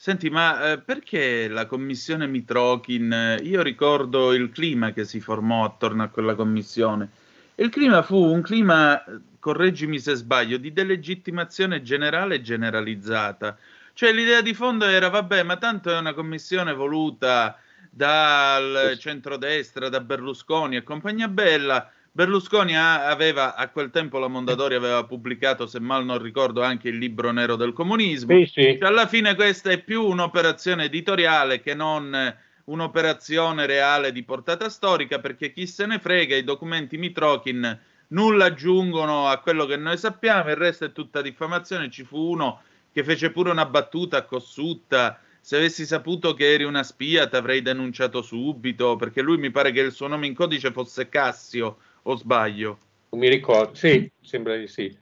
Senti, ma perché la commissione Mitrokhin? Io ricordo il clima che si formò attorno a quella commissione. Il clima fu un clima, correggimi se sbaglio, di delegittimazione generale e generalizzata. Cioè l'idea di fondo era, vabbè, ma tanto è una commissione voluta dal centrodestra, da Berlusconi e compagnia bella. Berlusconi aveva, a quel tempo la Mondadori aveva pubblicato, se mal non ricordo, anche il libro nero del comunismo. Sì, sì. Cioè, alla fine questa è più un'operazione editoriale che non un'operazione reale di portata storica, perché chi se ne frega, i documenti Mitrokhin nulla aggiungono a quello che noi sappiamo, il resto è tutta diffamazione. Ci fu uno che fece pure una battuta a Cossutta: se avessi saputo che eri una spia ti avrei denunciato subito, perché lui, mi pare che il suo nome in codice fosse Cassio, o sbaglio? Non mi ricordo, sì, sembra di sì.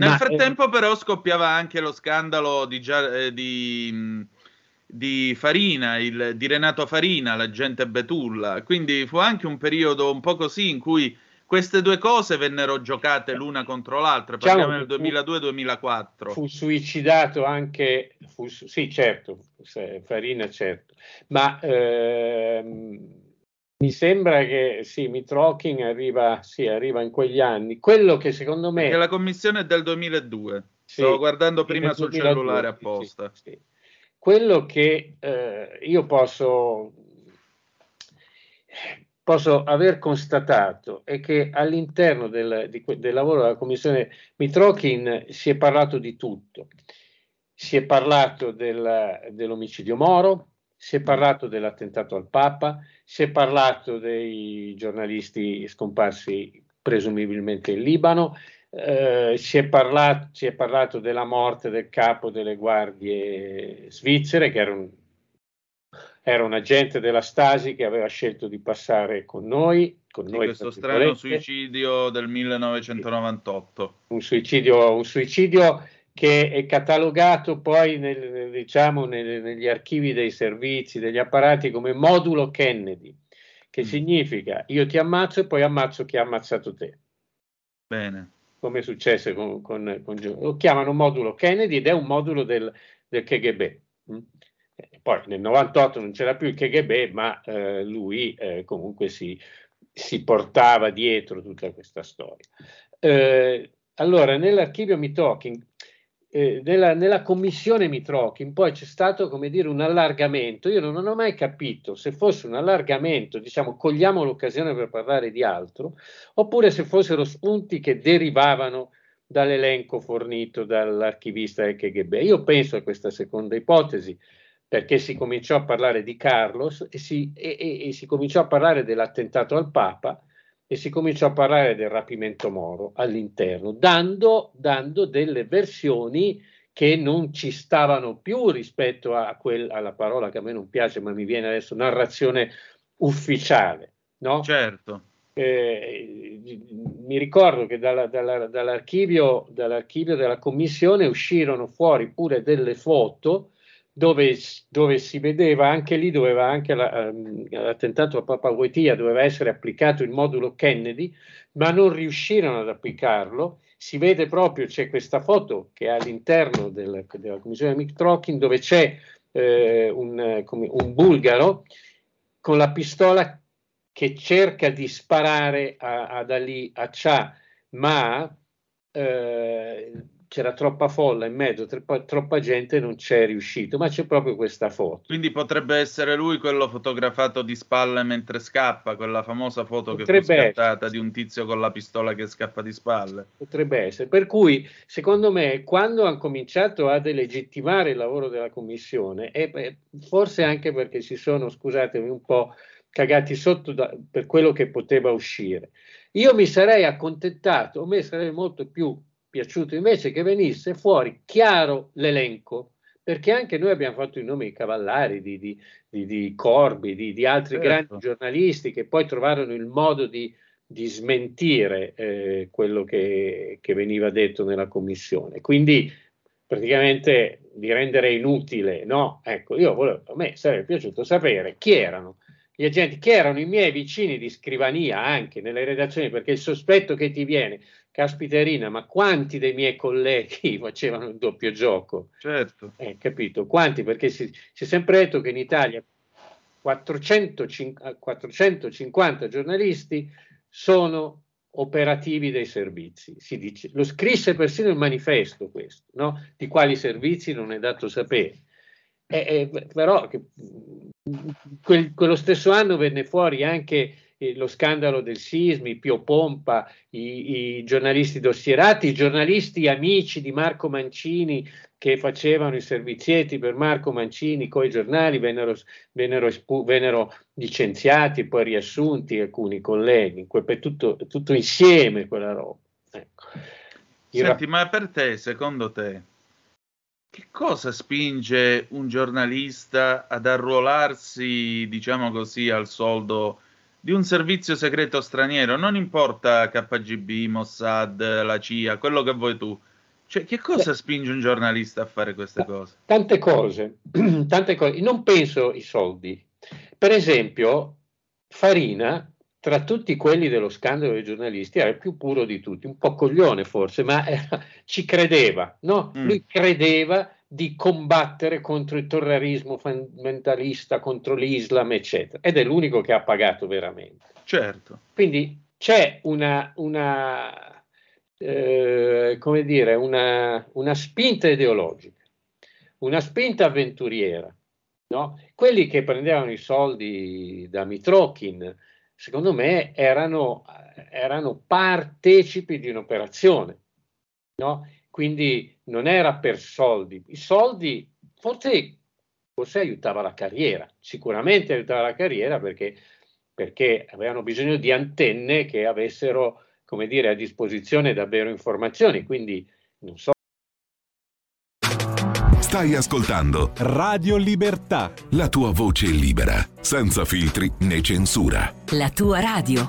Nel frattempo però scoppiava anche lo scandalo di Farina, di Renato Farina, l'agente Betulla, quindi fu anche un periodo un po' così in cui queste due cose vennero giocate l'una contro l'altra, parliamo del 2002-2004. Fu suicidato anche, sì certo, Farina certo, ma... mi sembra che sì, Mitrokhin arriva in quegli anni. Quello che secondo me... Perché la commissione è del 2002. Sì, stavo guardando prima sul 2002, cellulare apposta. Sì, sì. Quello che io posso aver constatato è che all'interno del lavoro della commissione Mitrokhin si è parlato di tutto. Si è parlato dell'omicidio Moro, si è parlato dell'attentato al Papa, si è parlato dei giornalisti scomparsi presumibilmente in Libano, si è parlato della morte del capo delle guardie svizzere, che era un agente della Stasi che aveva scelto di passare con noi questo strano suicidio del 1998. Un suicidio che è catalogato poi negli archivi dei servizi, degli apparati, come modulo Kennedy, che significa io ti ammazzo e poi ammazzo chi ha ammazzato te. Bene. Come è successo con lo chiamano modulo Kennedy ed è un modulo del KGB. Poi nel 98 non c'era più il KGB, ma lui comunque si portava dietro tutta questa storia. Allora, nell'archivio Mitrokhin, nella commissione Mitrokhin poi c'è stato, come dire, un allargamento. Io non ho mai capito se fosse un allargamento, diciamo cogliamo l'occasione per parlare di altro, oppure se fossero spunti che derivavano dall'elenco fornito dall'archivista del KGB. Io penso a questa seconda ipotesi, perché si cominciò a parlare di Carlos e si cominciò a parlare dell'attentato al Papa e si cominciò a parlare del rapimento Moro all'interno, dando delle versioni che non ci stavano più rispetto alla parola che a me non piace, ma mi viene adesso, narrazione ufficiale. No? Certo. Mi ricordo che dall'archivio della commissione uscirono fuori pure delle foto dove si vedeva, anche lì doveva, anche l'attentato a Papa Wojtyla doveva essere applicato il modulo Kennedy, ma non riuscirono ad applicarlo. Si vede proprio, c'è questa foto che è all'interno della commissione Mitrokhin, dove c'è un bulgaro con la pistola che cerca di sparare ad Ali Accia, ma c'era troppa folla in mezzo, troppa gente, non c'è riuscito, ma c'è proprio questa foto. Quindi potrebbe essere lui quello fotografato di spalle mentre scappa, quella famosa foto potrebbe che fu scattata di un tizio con la pistola che scappa di spalle. Potrebbe essere, per cui secondo me quando hanno cominciato a delegittimare il lavoro della commissione, e forse anche perché si sono, scusatemi, un po' cagati sotto per quello che poteva uscire, io mi sarei accontentato, a me sarei molto più piaciuto invece che venisse fuori chiaro l'elenco, perché anche noi abbiamo fatto i nomi di Cavallari, di Corbi, di altri grandi giornalisti che poi trovarono il modo di smentire quello che veniva detto nella commissione, quindi praticamente di rendere inutile, no? Ecco, io volevo, a me sarebbe piaciuto sapere chi erano gli agenti, chi erano i miei vicini di scrivania anche nelle redazioni, perché il sospetto che ti viene, caspiterina, ma quanti dei miei colleghi facevano il doppio gioco? Certo. Capito? Quanti? Perché si è sempre detto che in Italia 450 giornalisti sono operativi dei servizi, si dice, lo scrisse persino il manifesto questo, no? Di quali servizi non è dato sapere, però quello stesso anno venne fuori anche lo scandalo del Sismi, Pio Pompa, i giornalisti dossierati, i giornalisti amici di Marco Mancini che facevano i servizietti per Marco Mancini coi giornali, vennero licenziati e poi riassunti alcuni colleghi, tutto insieme quella roba. Ecco. Senti, ma per te, secondo te, che cosa spinge un giornalista ad arruolarsi, diciamo così, al soldo di un servizio segreto straniero? Non importa KGB, Mossad, la CIA, quello che vuoi tu. Cioè, che cosa spinge un giornalista a fare queste cose? Tante cose. Non penso i soldi. Per esempio, Farina, tra tutti quelli dello scandalo dei giornalisti, era il più puro di tutti, un po' coglione forse, ma ci credeva, no? Lui credeva di combattere contro il terrorismo fondamentalista, contro l'Islam, eccetera. Ed è l'unico che ha pagato veramente. Certo. Quindi c'è una spinta ideologica, una spinta avventuriera, no? Quelli che prendevano i soldi da Mitrokhin, secondo me, erano partecipi di un'operazione, no? Quindi non era per soldi, i soldi forse aiutava la carriera, sicuramente aiutava la carriera perché avevano bisogno di antenne che avessero, come dire, a disposizione davvero informazioni, quindi non so. Stai ascoltando Radio Libertà, la tua voce libera, senza filtri né censura. La tua radio.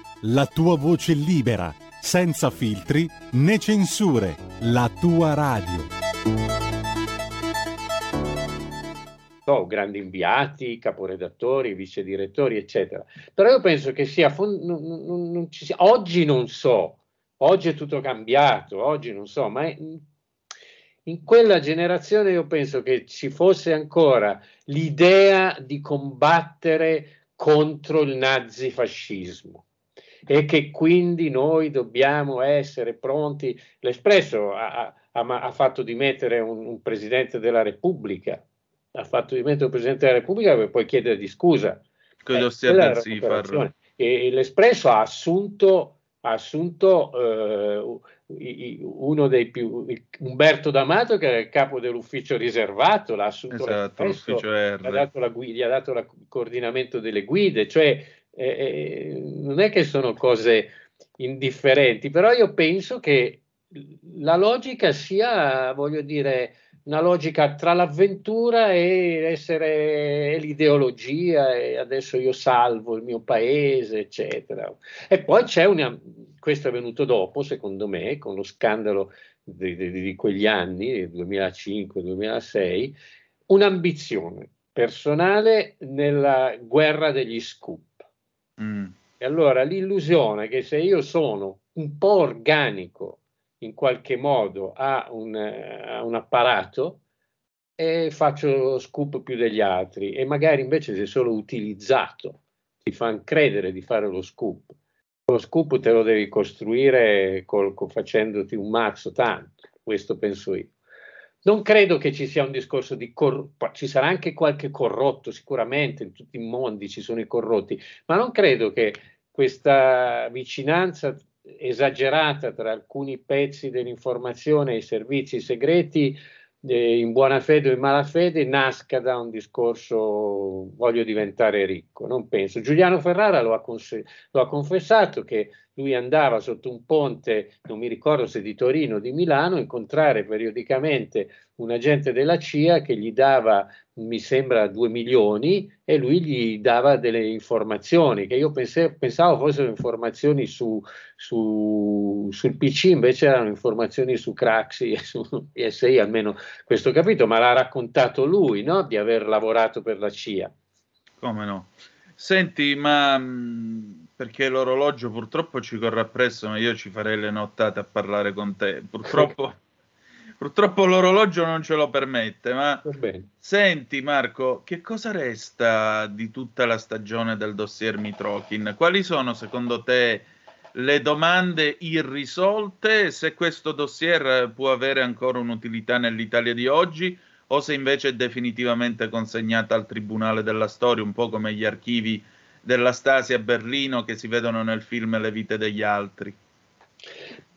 La tua voce libera, senza filtri né censure, la tua radio. Grandi inviati, caporedattori, vice direttori, eccetera. Però io penso che sia non ci sia. Oggi non so, oggi è tutto cambiato, oggi non so, ma in quella generazione io penso che ci fosse ancora l'idea di combattere contro il nazifascismo. E che quindi noi dobbiamo essere pronti. L'Espresso ha fatto dimettere un presidente della Repubblica, per poi chiedergli scusa. E l'Espresso ha assunto uno dei più, Umberto D'Amato, che era il capo dell'ufficio riservato, l'ha assunto, esatto, l'ufficio R. Gli ha dato il coordinamento delle guide, cioè. Non è che sono cose indifferenti, però io penso che la logica sia, voglio dire, una logica tra l'avventura e l'ideologia, e adesso io salvo il mio paese, eccetera. E poi c'è questo è venuto dopo, secondo me, con lo scandalo di quegli anni, 2005-2006, un'ambizione personale nella guerra degli scoop. E allora l'illusione che se io sono un po' organico in qualche modo a un apparato e faccio scoop più degli altri, e magari invece se solo utilizzato ti fanno credere di fare lo scoop, Lo scoop te lo devi costruire facendoti un mazzo tanto, questo penso io. Non credo che ci sia un discorso di ci sarà anche qualche corrotto, sicuramente in tutti i mondi ci sono i corrotti, ma non credo che questa vicinanza esagerata tra alcuni pezzi dell'informazione e i servizi segreti in buona fede o in malafede nasca da un discorso voglio diventare ricco, non penso. Giuliano Ferrara lo ha confessato che lui andava sotto un ponte, non mi ricordo se di Torino o di Milano, a incontrare periodicamente un agente della CIA che gli dava, mi sembra, 2 milioni e lui gli dava delle informazioni che io pensavo fossero informazioni sul PC, invece erano informazioni su Craxi e su PSI, almeno questo ho capito, ma l'ha raccontato lui, no? Di aver lavorato per la CIA. Come no? Senti, ma perché l'orologio purtroppo ci corre appresso, ma io ci farei le nottate a parlare con te. Purtroppo l'orologio non ce lo permette, ma senti Marco, che cosa resta di tutta la stagione del dossier Mitrokhin? Quali sono secondo te le domande irrisolte, se questo dossier può avere ancora un'utilità nell'Italia di oggi, o se invece è definitivamente consegnata al tribunale della storia, un po' come gli archivi della Stasi a Berlino che si vedono nel film Le vite degli altri?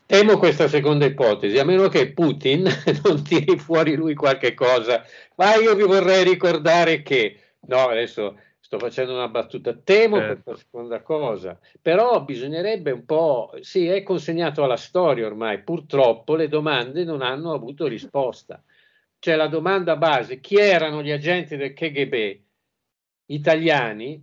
Temo questa seconda ipotesi, a meno che Putin non tiri fuori lui qualche cosa. Ma io vi vorrei ricordare che, no, adesso sto facendo una battuta, temo questa seconda cosa, però bisognerebbe un po', sì, è consegnato alla storia ormai, purtroppo le domande non hanno avuto risposta. Cioè la domanda base, chi erano gli agenti del KGB italiani,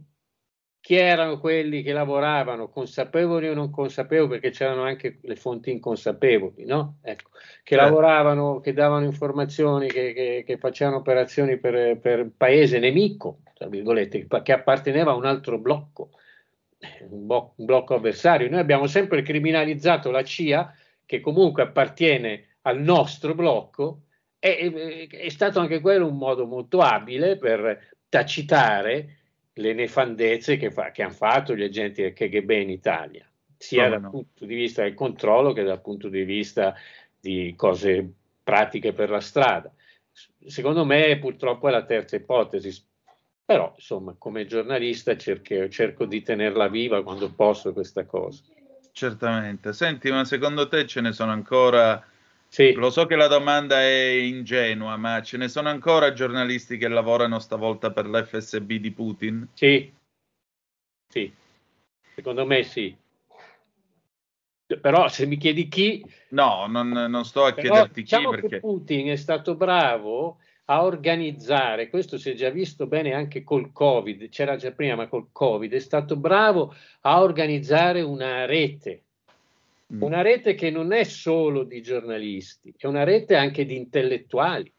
chi erano quelli che lavoravano, consapevoli o non consapevoli, perché c'erano anche le fonti inconsapevoli, no? Ecco, che lavoravano, che davano informazioni, che facevano operazioni per il paese nemico, tra virgolette, che apparteneva a un altro blocco, un blocco avversario. Noi abbiamo sempre criminalizzato la CIA, che comunque appartiene al nostro blocco. È stato anche quello un modo molto abile per tacitare le nefandezze che hanno fatto gli agenti del KGB in Italia, sia dal punto di vista del controllo che dal punto di vista di cose pratiche per la strada. Secondo me purtroppo è la terza ipotesi, però insomma come giornalista cerco di tenerla viva quando posso questa cosa. Certamente. Senti, ma secondo te ce ne sono ancora... Sì. Lo so che la domanda è ingenua, ma ce ne sono ancora giornalisti che lavorano stavolta per l'FSB di Putin? Sì, sì, secondo me sì. Però se mi chiedi chi... No, non sto a chiederti diciamo chi, perché... Che Putin è stato bravo a organizzare, questo si è già visto bene anche col Covid, c'era già prima, ma col Covid è stato bravo a organizzare una rete. Una rete che non è solo di giornalisti, è una rete anche di intellettuali,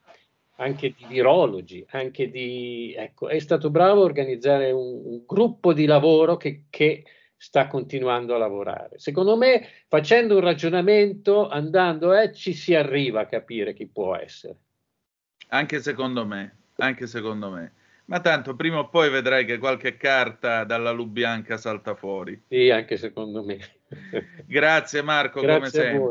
anche di virologi, anche di... Ecco, è stato bravo a organizzare un gruppo di lavoro che sta continuando a lavorare. Secondo me, facendo un ragionamento, andando, ci si arriva a capire chi può essere. Anche secondo me, anche secondo me. Ma tanto prima o poi vedrai che qualche carta dalla Lubianca salta fuori. Sì, anche secondo me. Grazie Marco, grazie come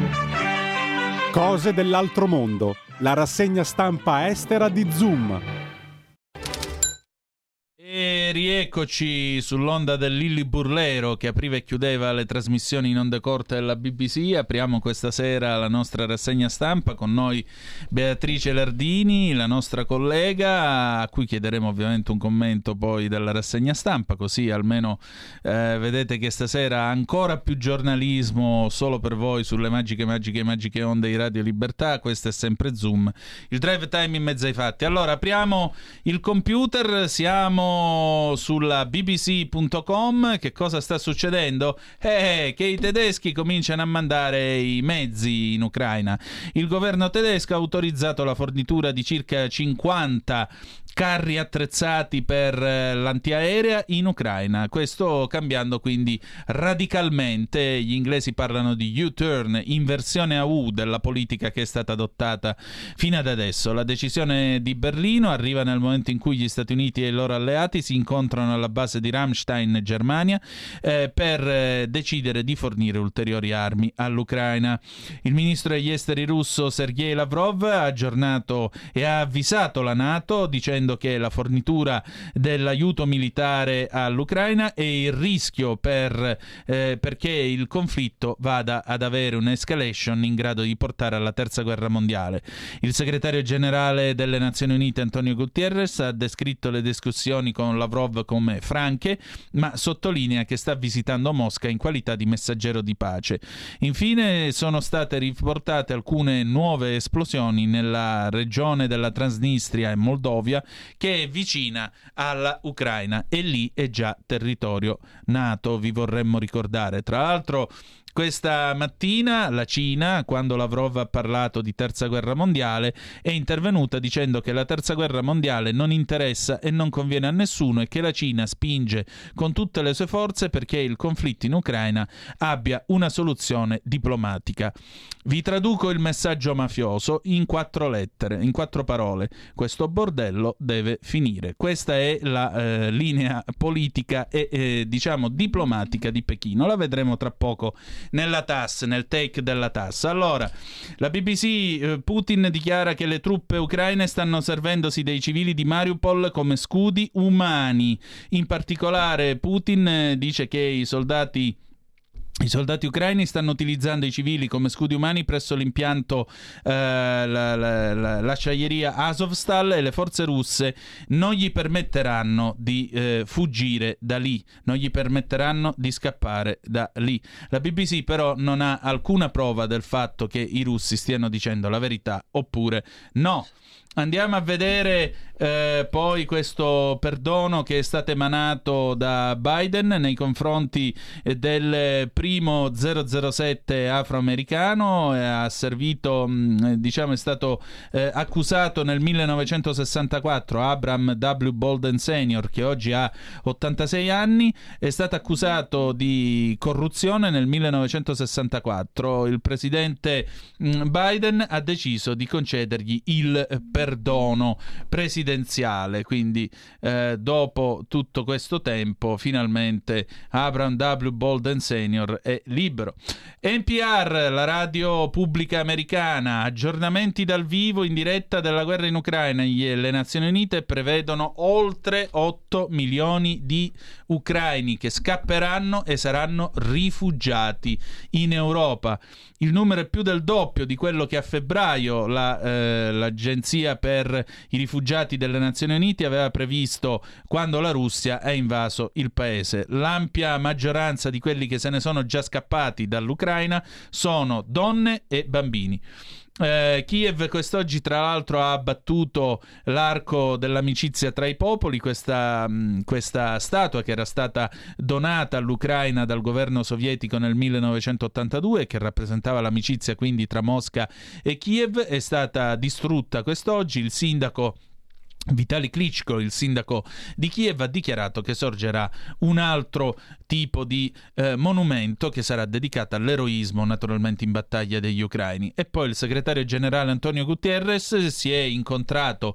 sempre. Cose dell'altro mondo, la rassegna stampa estera di Zoom. E rieccoci sull'onda del Lilli Burlero che apriva e chiudeva le trasmissioni in onda corta della BBC. Apriamo questa sera la nostra rassegna stampa, con noi Beatrice Lerdini, la nostra collega, a cui chiederemo ovviamente un commento poi della rassegna stampa, così almeno vedete che stasera ancora più giornalismo solo per voi sulle magiche onde di Radio Libertà. Questo è sempre Zoom, il drive time in mezzo ai fatti. Allora apriamo il computer, siamo sulla bbc.com. che cosa sta succedendo? Che i tedeschi cominciano a mandare i mezzi in Ucraina. Il governo tedesco ha autorizzato la fornitura di circa 50 carri attrezzati per l'antiaerea in Ucraina, questo cambiando quindi radicalmente, gli inglesi parlano di U-turn, inversione a U della politica che è stata adottata fino ad adesso. La decisione di Berlino arriva nel momento in cui gli Stati Uniti e i loro alleati si incontrano alla base di Ramstein, Germania, per decidere di fornire ulteriori armi all'Ucraina. Il ministro degli esteri russo Sergei Lavrov ha aggiornato e ha avvisato la NATO dicendo che la fornitura dell'aiuto militare all'Ucraina è il rischio perché il conflitto vada ad avere un'escalation in grado di portare alla terza guerra mondiale. Il segretario generale delle Nazioni Unite Antonio Guterres ha descritto le discussioni con Lavrov come franche, ma sottolinea che sta visitando Mosca in qualità di messaggero di pace. Infine sono state riportate alcune nuove esplosioni nella regione della Transnistria e Moldavia, che è vicina alla Ucraina, e lì è già territorio NATO, vi vorremmo ricordare. Tra l'altro, questa mattina la Cina, quando Lavrov ha parlato di terza guerra mondiale, è intervenuta dicendo che la terza guerra mondiale non interessa e non conviene a nessuno e che la Cina spinge con tutte le sue forze perché il conflitto in Ucraina abbia una soluzione diplomatica. Vi traduco il messaggio mafioso in 4 parole. Questo bordello deve finire. Questa è la linea politica e diplomatica di Pechino. La vedremo tra poco nella TASS, nel take della TASS. Allora, la BBC, Putin dichiara che le truppe ucraine stanno servendosi dei civili di Mariupol come scudi umani. In particolare Putin dice che i soldati ucraini stanno utilizzando i civili come scudi umani presso l'impianto l'acciaieria Azovstal, e le forze russe non gli permetteranno di fuggire da lì, non gli permetteranno di scappare da lì. La BBC però non ha alcuna prova del fatto che i russi stiano dicendo la verità oppure no. Andiamo a vedere poi questo perdono che è stato emanato da Biden nei confronti del primo 007 afroamericano. Ha servito, è stato accusato nel 1964 Abram W. Bolden Sr., che oggi ha 86 anni, è stato accusato di corruzione nel 1964. Il presidente Biden ha deciso di concedergli il perdono presidenziale, quindi dopo tutto questo tempo finalmente Abram W. Bolden Sr. è libero. NPR, la radio pubblica americana, aggiornamenti dal vivo in diretta della guerra in Ucraina. Le Nazioni Unite prevedono oltre 8 milioni di ucraini che scapperanno e saranno rifugiati in Europa. Il numero è più del doppio di quello che a febbraio l'Agenzia per i rifugiati delle Nazioni Unite aveva previsto quando la Russia ha invaso il paese. L'ampia maggioranza di quelli che se ne sono già scappati dall'Ucraina sono donne e bambini. Kiev quest'oggi tra l'altro ha abbattuto l'arco dell'amicizia tra i popoli, questa statua che era stata donata all'Ucraina dal governo sovietico nel 1982, che rappresentava l'amicizia quindi tra Mosca e Kiev, è stata distrutta quest'oggi. Il sindaco Vitali Klitschko, il sindaco di Kiev, ha dichiarato che sorgerà un altro tipo di monumento che sarà dedicato all'eroismo, naturalmente in battaglia, degli ucraini. E poi il segretario generale Antonio Guterres si è incontrato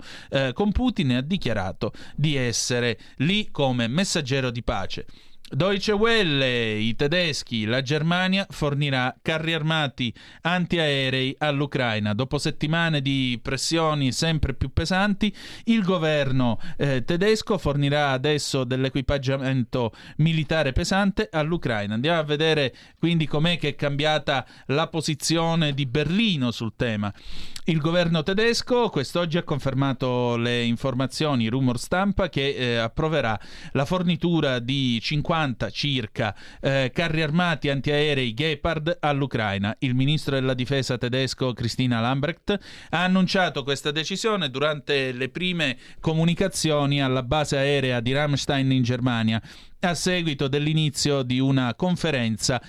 con Putin e ha dichiarato di essere lì come messaggero di pace. Deutsche Welle, i tedeschi, la Germania fornirà carri armati antiaerei all'Ucraina. Dopo settimane di pressioni sempre più pesanti, il governo tedesco fornirà adesso dell'equipaggiamento militare pesante all'Ucraina. Andiamo a vedere quindi com'è che è cambiata la posizione di Berlino sul tema. Il governo tedesco quest'oggi ha confermato le informazioni, rumor stampa, che approverà la fornitura di 50 circa carri armati antiaerei Gepard all'Ucraina. Il ministro della difesa tedesco Christina Lambrecht ha annunciato questa decisione durante le prime comunicazioni alla base aerea di Ramstein in Germania, a seguito dell'inizio di una conferenza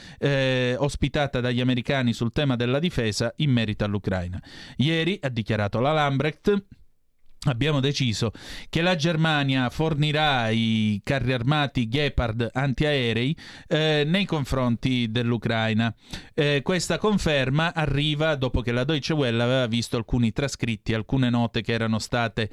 ospitata dagli americani sul tema della difesa in merito all'Ucraina. Ieri, ha dichiarato la Lambrecht, Abbiamo deciso che la Germania fornirà i carri armati Gepard antiaerei nei confronti dell'Ucraina. Questa conferma arriva dopo che la Deutsche Welle aveva visto alcuni trascritti, alcune note che erano state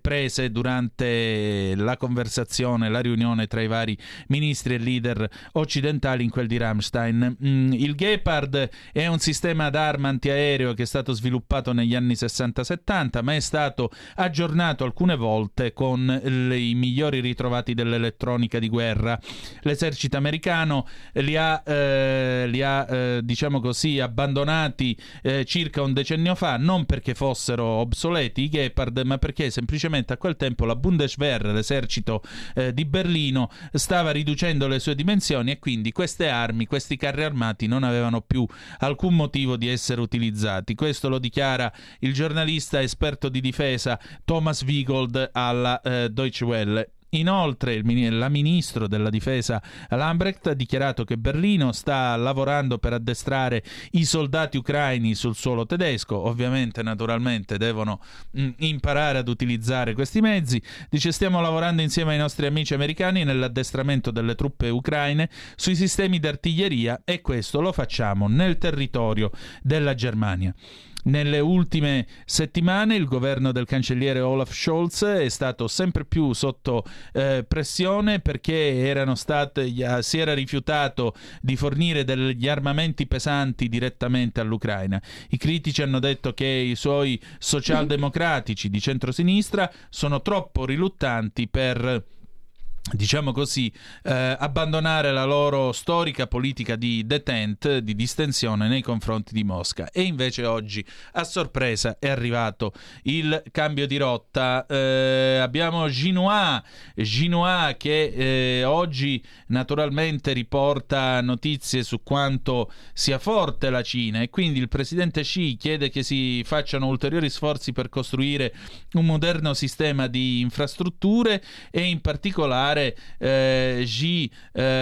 prese durante la conversazione, la riunione tra i vari ministri e leader occidentali in quel di Ramstein. Il Gepard è un sistema d'arma antiaereo che è stato sviluppato negli anni 60-70, ma è stato aggiornato alcune volte con i migliori ritrovati dell'elettronica di guerra. L'esercito americano li ha diciamo così, abbandonati circa un decennio fa, non perché fossero obsoleti i Gepard, ma perché semplicemente a quel tempo la Bundeswehr, l'esercito di Berlino, stava riducendo le sue dimensioni e quindi queste armi, questi carri armati non avevano più alcun motivo di essere utilizzati. Questo lo dichiara il giornalista esperto di difesa Thomas Wiegold alla Deutsche Welle. Inoltre la ministro della difesa Lambrecht ha dichiarato che Berlino sta lavorando per addestrare i soldati ucraini sul suolo tedesco. Ovviamente, naturalmente, devono imparare ad utilizzare questi mezzi. Dice: stiamo lavorando insieme ai nostri amici americani nell'addestramento delle truppe ucraine sui sistemi d'artiglieria, e questo lo facciamo nel territorio della Germania. Nelle ultime settimane il governo del cancelliere Olaf Scholz è stato sempre più sotto pressione, perché si era rifiutato di fornire degli armamenti pesanti direttamente all'Ucraina. I critici hanno detto che i suoi socialdemocratici di centrosinistra sono troppo riluttanti per, diciamo così, abbandonare la loro storica politica di détente, di distensione nei confronti di Mosca. E invece oggi, a sorpresa, è arrivato il cambio di rotta. Abbiamo Ginoa che oggi naturalmente riporta notizie su quanto sia forte la Cina, e quindi il presidente Xi chiede che si facciano ulteriori sforzi per costruire un moderno sistema di infrastrutture, e in particolare Xi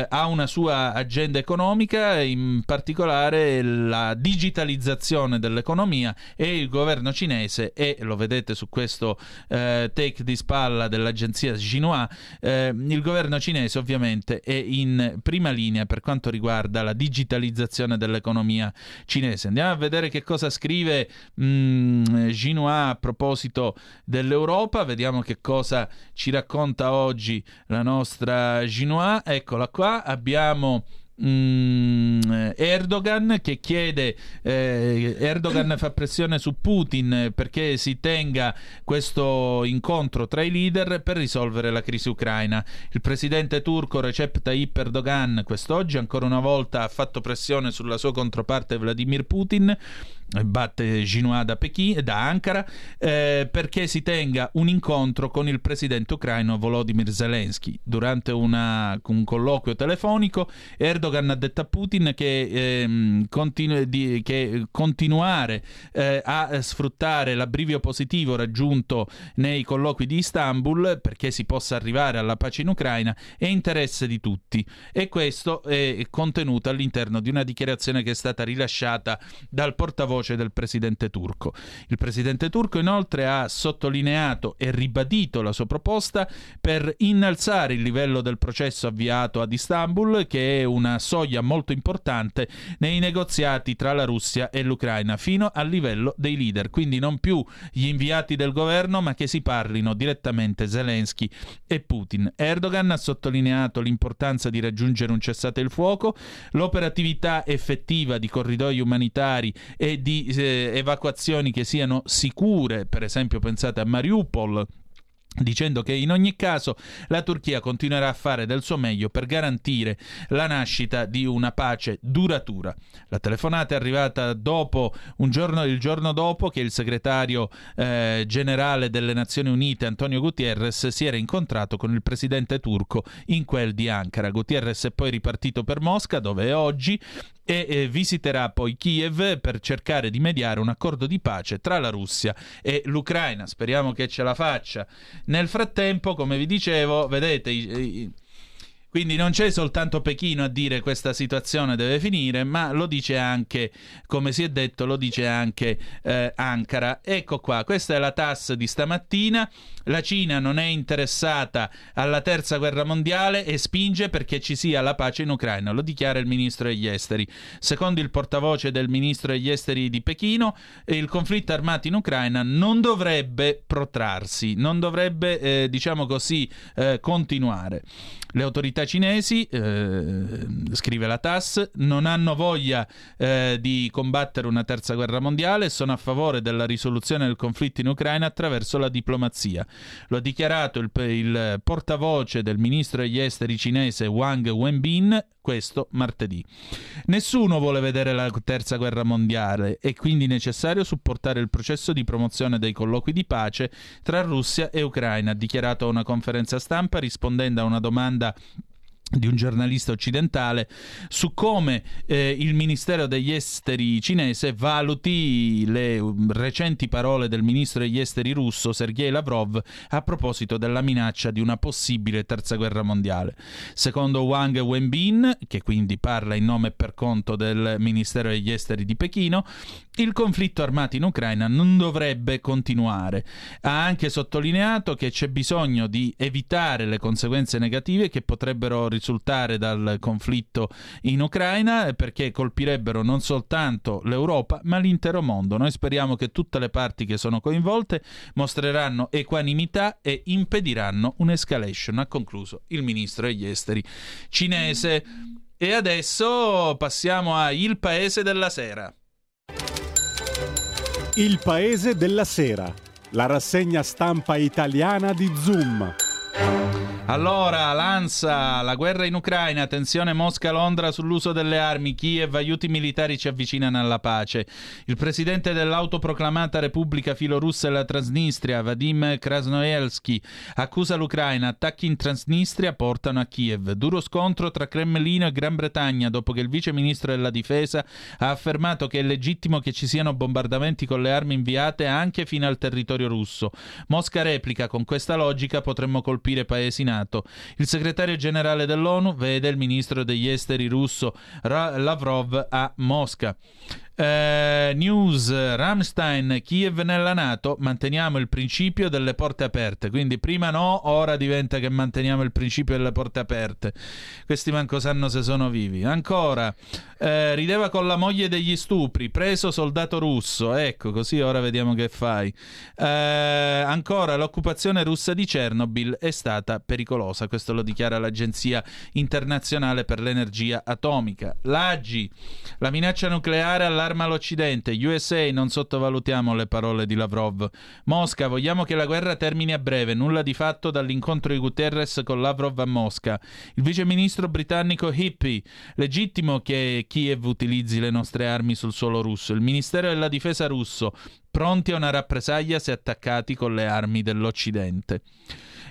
ha una sua agenda economica, in particolare la digitalizzazione dell'economia, e il governo cinese, e lo vedete su questo take di spalla dell'agenzia Xinhua, il governo cinese ovviamente è in prima linea per quanto riguarda la digitalizzazione dell'economia cinese. Andiamo a vedere che cosa scrive Xinhua a proposito dell'Europa, vediamo che cosa ci racconta oggi la nostra Ginoa. Eccola qua, abbiamo Erdogan che chiede, Erdogan fa pressione su Putin perché si tenga questo incontro tra i leader per risolvere la crisi ucraina. Il presidente turco Recep Tayyip Erdogan quest'oggi ancora una volta ha fatto pressione sulla sua controparte Vladimir Putin, batte Ginoa da Ankara, perché si tenga un incontro con il presidente ucraino Volodymyr Zelensky. Durante un colloquio telefonico Erdogan ha detto a Putin che continuare a sfruttare l'abbrivio positivo raggiunto nei colloqui di Istanbul perché si possa arrivare alla pace in Ucraina è interesse di tutti, e questo è contenuto all'interno di una dichiarazione che è stata rilasciata dal portavoce del presidente turco. Il presidente turco inoltre ha sottolineato e ribadito la sua proposta per innalzare il livello del processo avviato ad Istanbul, che è una soglia molto importante nei negoziati tra la Russia e l'Ucraina, fino al livello dei leader, quindi non più gli inviati del governo, ma che si parlino direttamente Zelensky e Putin. Erdogan ha sottolineato l'importanza di raggiungere un cessate il fuoco, l'operatività effettiva di corridoi umanitari e di evacuazioni che siano sicure, per esempio pensate a Mariupol, dicendo che in ogni caso la Turchia continuerà a fare del suo meglio per garantire la nascita di una pace duratura. La telefonata è arrivata il giorno dopo che il segretario generale delle Nazioni Unite Antonio Guterres si era incontrato con il presidente turco in quel di Ankara. Guterres è poi ripartito per Mosca, dove è oggi, e visiterà poi Kiev per cercare di mediare un accordo di pace tra la Russia e l'Ucraina. Speriamo che ce la faccia. Nel frattempo, come vi dicevo, vedete Quindi non c'è soltanto Pechino a dire questa situazione deve finire, ma lo dice anche, come si è detto, lo dice anche Ankara. Ecco qua, questa è la TASS di stamattina. La Cina non è interessata alla terza guerra mondiale e spinge perché ci sia la pace in Ucraina, lo dichiara il ministro degli esteri. Secondo il portavoce del ministro degli esteri di Pechino, il conflitto armato in Ucraina non dovrebbe protrarsi, non dovrebbe, diciamo così, continuare. Le autorità cinesi, scrive la TASS, non hanno voglia di combattere una terza guerra mondiale e sono a favore della risoluzione del conflitto in Ucraina attraverso la diplomazia. Lo ha dichiarato il portavoce del ministro degli esteri cinese Wang Wenbin questo martedì. Nessuno vuole vedere la terza guerra mondiale, è quindi necessario supportare il processo di promozione dei colloqui di pace tra Russia e Ucraina, ha dichiarato a una conferenza stampa rispondendo a una domanda di un giornalista occidentale su come il Ministero degli Esteri cinese valuti le recenti parole del ministro degli Esteri russo Sergei Lavrov a proposito della minaccia di una possibile terza guerra mondiale. Secondo Wang Wenbin, che quindi parla in nome e per conto del Ministero degli Esteri di Pechino, il conflitto armato in Ucraina non dovrebbe continuare. Ha anche sottolineato che c'è bisogno di evitare le conseguenze negative che potrebbero risultare dal conflitto in Ucraina, perché colpirebbero non soltanto l'Europa ma l'intero mondo. Noi speriamo che tutte le parti che sono coinvolte mostreranno equanimità e impediranno un'escalation, ha concluso il ministro degli esteri cinese. E adesso passiamo a Il Paese della Sera. Il Paese della Sera, la rassegna stampa italiana di Zoom. Allora, l'ANSA, la guerra in Ucraina, tensione Mosca-Londra sull'uso delle armi, Kiev, aiuti militari ci avvicinano alla pace. Il presidente dell'autoproclamata Repubblica filorussa della Transnistria, Vadim Krasnoelski, accusa l'Ucraina, attacchi in Transnistria portano a Kiev. Duro scontro tra Cremlino e Gran Bretagna dopo che il vice ministro della difesa ha affermato che è legittimo che ci siano bombardamenti con le armi inviate anche fino al territorio russo. Mosca replica, con questa logica potremmo colpire paesi in. Il segretario generale dell'ONU vede il ministro degli esteri russo Lavrov a Mosca. News, Rammstein, Kiev nella NATO, manteniamo il principio delle porte aperte. Quindi prima no, ora diventa che manteniamo il principio delle porte aperte. Questi manco sanno se sono vivi. Ancora, rideva con la moglie degli stupri, preso soldato russo. Ecco, così ora vediamo che fai. Ancora, l'occupazione russa di Chernobyl è stata pericolosa. Questo lo dichiara l'Agenzia Internazionale per l'Energia Atomica. L'AGI, la minaccia nucleare alla allarma l'Occidente, USA, non sottovalutiamo le parole di Lavrov. Mosca, vogliamo che la guerra termini a breve, nulla di fatto dall'incontro di Guterres con Lavrov a Mosca. Il viceministro britannico Hippie, legittimo che Kiev utilizzi le nostre armi sul suolo russo. Il ministero della difesa russo, pronti a una rappresaglia se attaccati con le armi dell'Occidente.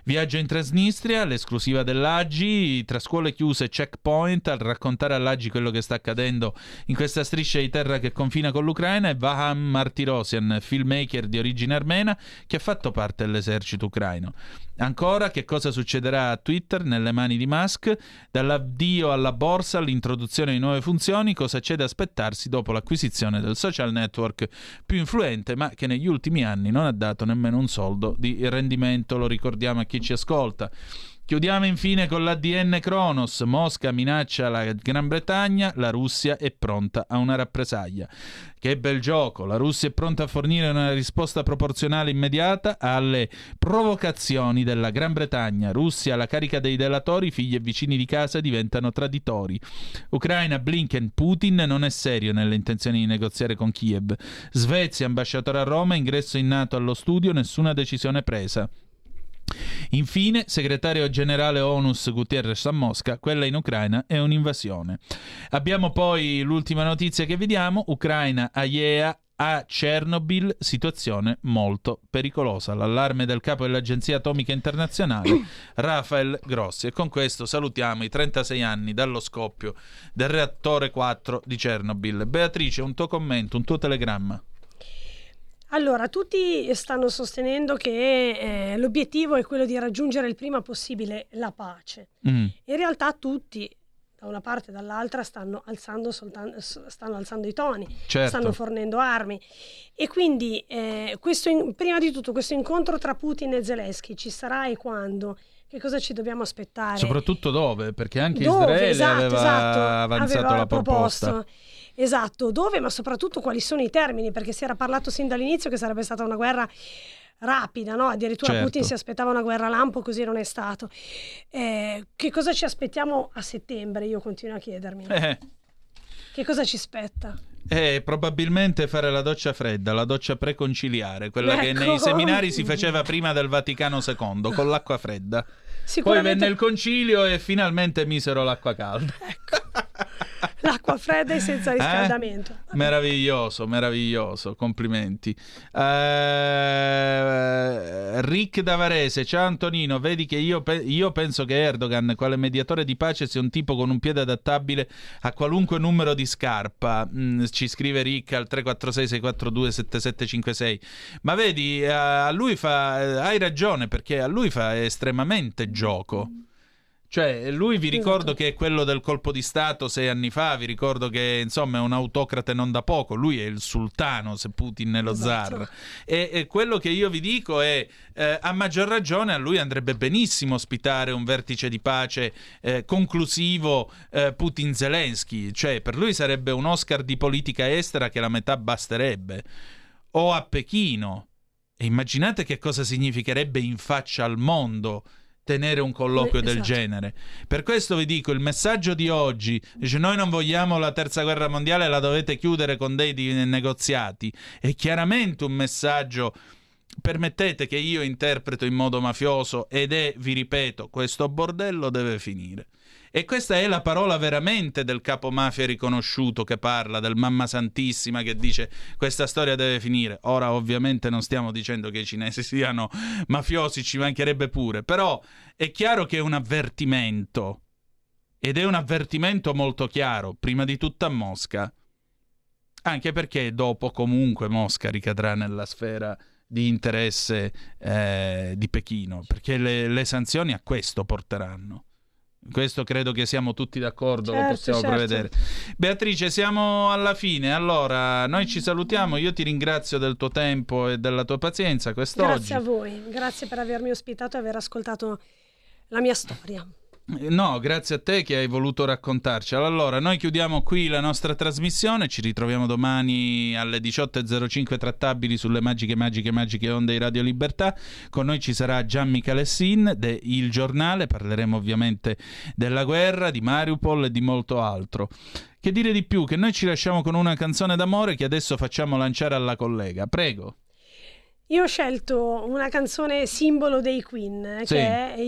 Viaggio in Transnistria, l'esclusiva dell'AGI, tra scuole chiuse e checkpoint, al raccontare all'AGI quello che sta accadendo in questa striscia di terra che confina con l'Ucraina è Vaham Martirosyan, filmmaker di origine armena che ha fatto parte dell'esercito ucraino. Ancora, che cosa succederà a Twitter nelle mani di Musk? Dall'addio alla borsa all'introduzione di nuove funzioni, cosa c'è da aspettarsi dopo l'acquisizione del social network più influente ma che negli ultimi anni non ha dato nemmeno un soldo di rendimento, lo ricordiamo a chi ci ascolta. Chiudiamo infine con l'ADN Kronos. Mosca minaccia la Gran Bretagna, la Russia è pronta a una rappresaglia. Che bel gioco! La Russia è pronta a fornire una risposta proporzionale immediata alle provocazioni della Gran Bretagna. Russia, la carica dei delatori, figli e vicini di casa diventano traditori. Ucraina, Blinken, Putin non è serio nelle intenzioni di negoziare con Kiev. Svezia, ambasciatore a Roma, ingresso in NATO allo studio, nessuna decisione presa. Infine, segretario generale ONUS Guterres a Mosca, quella in Ucraina è un'invasione. Abbiamo poi l'ultima notizia che vediamo, Ucraina, AIEA a Chernobyl, situazione molto pericolosa, l'allarme del capo dell'Agenzia Atomica Internazionale Rafael Grossi. E con questo salutiamo i 36 anni dallo scoppio del reattore 4 di Chernobyl. Beatrice, un tuo commento, un tuo telegramma. Allora, tutti stanno sostenendo che l'obiettivo è quello di raggiungere il prima possibile la pace. In realtà tutti, da una parte e dall'altra, stanno alzando i toni, certo, stanno fornendo armi. E quindi prima di tutto questo incontro tra Putin e Zelensky ci sarà e quando? Che cosa ci dobbiamo aspettare? Soprattutto dove? Perché anche Israele aveva avanzato la proposta. Esatto, dove, ma soprattutto quali sono i termini, perché si era parlato sin dall'inizio che sarebbe stata una guerra rapida, no? Addirittura, certo, Putin si aspettava una guerra lampo, così non è stato. Che cosa ci aspettiamo a settembre? Io continuo a chiedermi. Che cosa ci spetta? Probabilmente fare la doccia fredda, la doccia preconciliare, quella che nei seminari si faceva prima del Vaticano II, con l'acqua fredda. Poi venne il concilio e finalmente misero l'acqua calda. L'acqua fredda e senza riscaldamento. Meraviglioso, meraviglioso, complimenti. Rick da Varese, ciao Antonino, vedi che io penso che Erdogan, quale mediatore di pace, sia un tipo con un piede adattabile a qualunque numero di scarpa. Ci scrive Rick al 346-642-7756. Ma vedi, a lui hai ragione, perché a lui fa estremamente gioco. Cioè, lui, vi ricordo, esatto, che è quello del colpo di Stato 6 anni fa, vi ricordo che, insomma, è un autocrate non da poco, lui è il sultano, se Putin è lo, esatto, zar. E quello che io vi dico è, a maggior ragione, a lui andrebbe benissimo ospitare un vertice di pace conclusivo Putin-Zelensky. Cioè, per lui sarebbe un Oscar di politica estera che la metà basterebbe. O a Pechino. E immaginate che cosa significherebbe in faccia al mondo tenere un colloquio, esatto, del genere. Per questo vi dico, il messaggio di oggi dice: noi non vogliamo la terza guerra mondiale, la dovete chiudere con dei negoziati. È chiaramente un messaggio, permettete che io interpreto in modo mafioso, ed è, vi ripeto, questo bordello deve finire. E questa è la parola veramente del capo mafia riconosciuto che parla, del Mamma Santissima che dice questa storia deve finire. Ora ovviamente non stiamo dicendo che i cinesi siano mafiosi, ci mancherebbe pure, però è chiaro che è un avvertimento, ed è un avvertimento molto chiaro, prima di tutto a Mosca, anche perché dopo comunque Mosca ricadrà nella sfera di interesse di Pechino, perché le sanzioni a questo porteranno. Questo credo che siamo tutti d'accordo, certo, lo possiamo, certo, prevedere. Beatrice, siamo alla fine. Allora, noi ci salutiamo. Io ti ringrazio del tuo tempo e della tua pazienza quest'oggi. Grazie a voi, grazie per avermi ospitato e aver ascoltato la mia storia. No, grazie a te che hai voluto raccontarcela. Allora, noi chiudiamo qui la nostra trasmissione, ci ritroviamo domani alle 18.05 trattabili sulle magiche onde di Radio Libertà. Con noi ci sarà Gian Michalessin de Il Giornale, parleremo ovviamente della guerra, di Mariupol e di molto altro. Che dire di più, che noi ci lasciamo con una canzone d'amore che adesso facciamo lanciare alla collega, prego. Io ho scelto una canzone simbolo dei Queen, sì, che è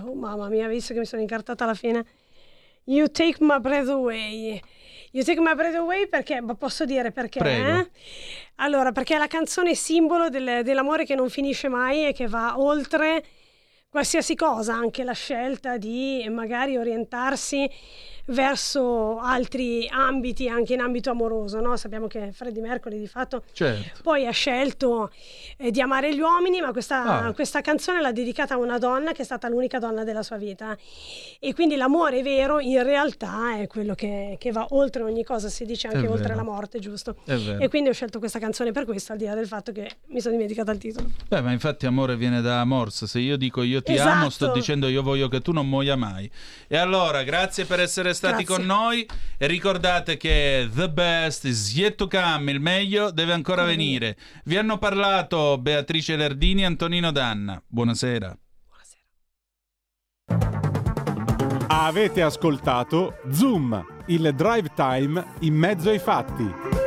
oh mamma mia, visto che mi sono incartata alla fine, You Take My Breath Away. You Take My Breath Away perché, ma posso dire perché? Allora, perché è la canzone simbolo dell'amore che non finisce mai e che va oltre qualsiasi cosa, anche la scelta di magari orientarsi verso altri ambiti, anche in ambito amoroso, no? Sappiamo che Freddie Mercury di fatto, certo, poi ha scelto di amare gli uomini, ma questa canzone l'ha dedicata a una donna che è stata l'unica donna della sua vita, e quindi l'amore vero in realtà è quello che va oltre ogni cosa, si dice anche oltre la morte, giusto? E quindi ho scelto questa canzone per questo, al di là del fatto che mi sono dimenticata il titolo. Beh, ma infatti amore viene da Morse, se io dico io ti, esatto, amo, sto dicendo io voglio che tu non muoia mai. E allora, grazie per essere stati, grazie, con noi, e ricordate che the best is yet to come, il meglio deve ancora venire. Vi hanno parlato Beatrice Lerdini e Antonino D'Anna. Buonasera. Buonasera. Avete ascoltato Zoom, il drive time in mezzo ai fatti.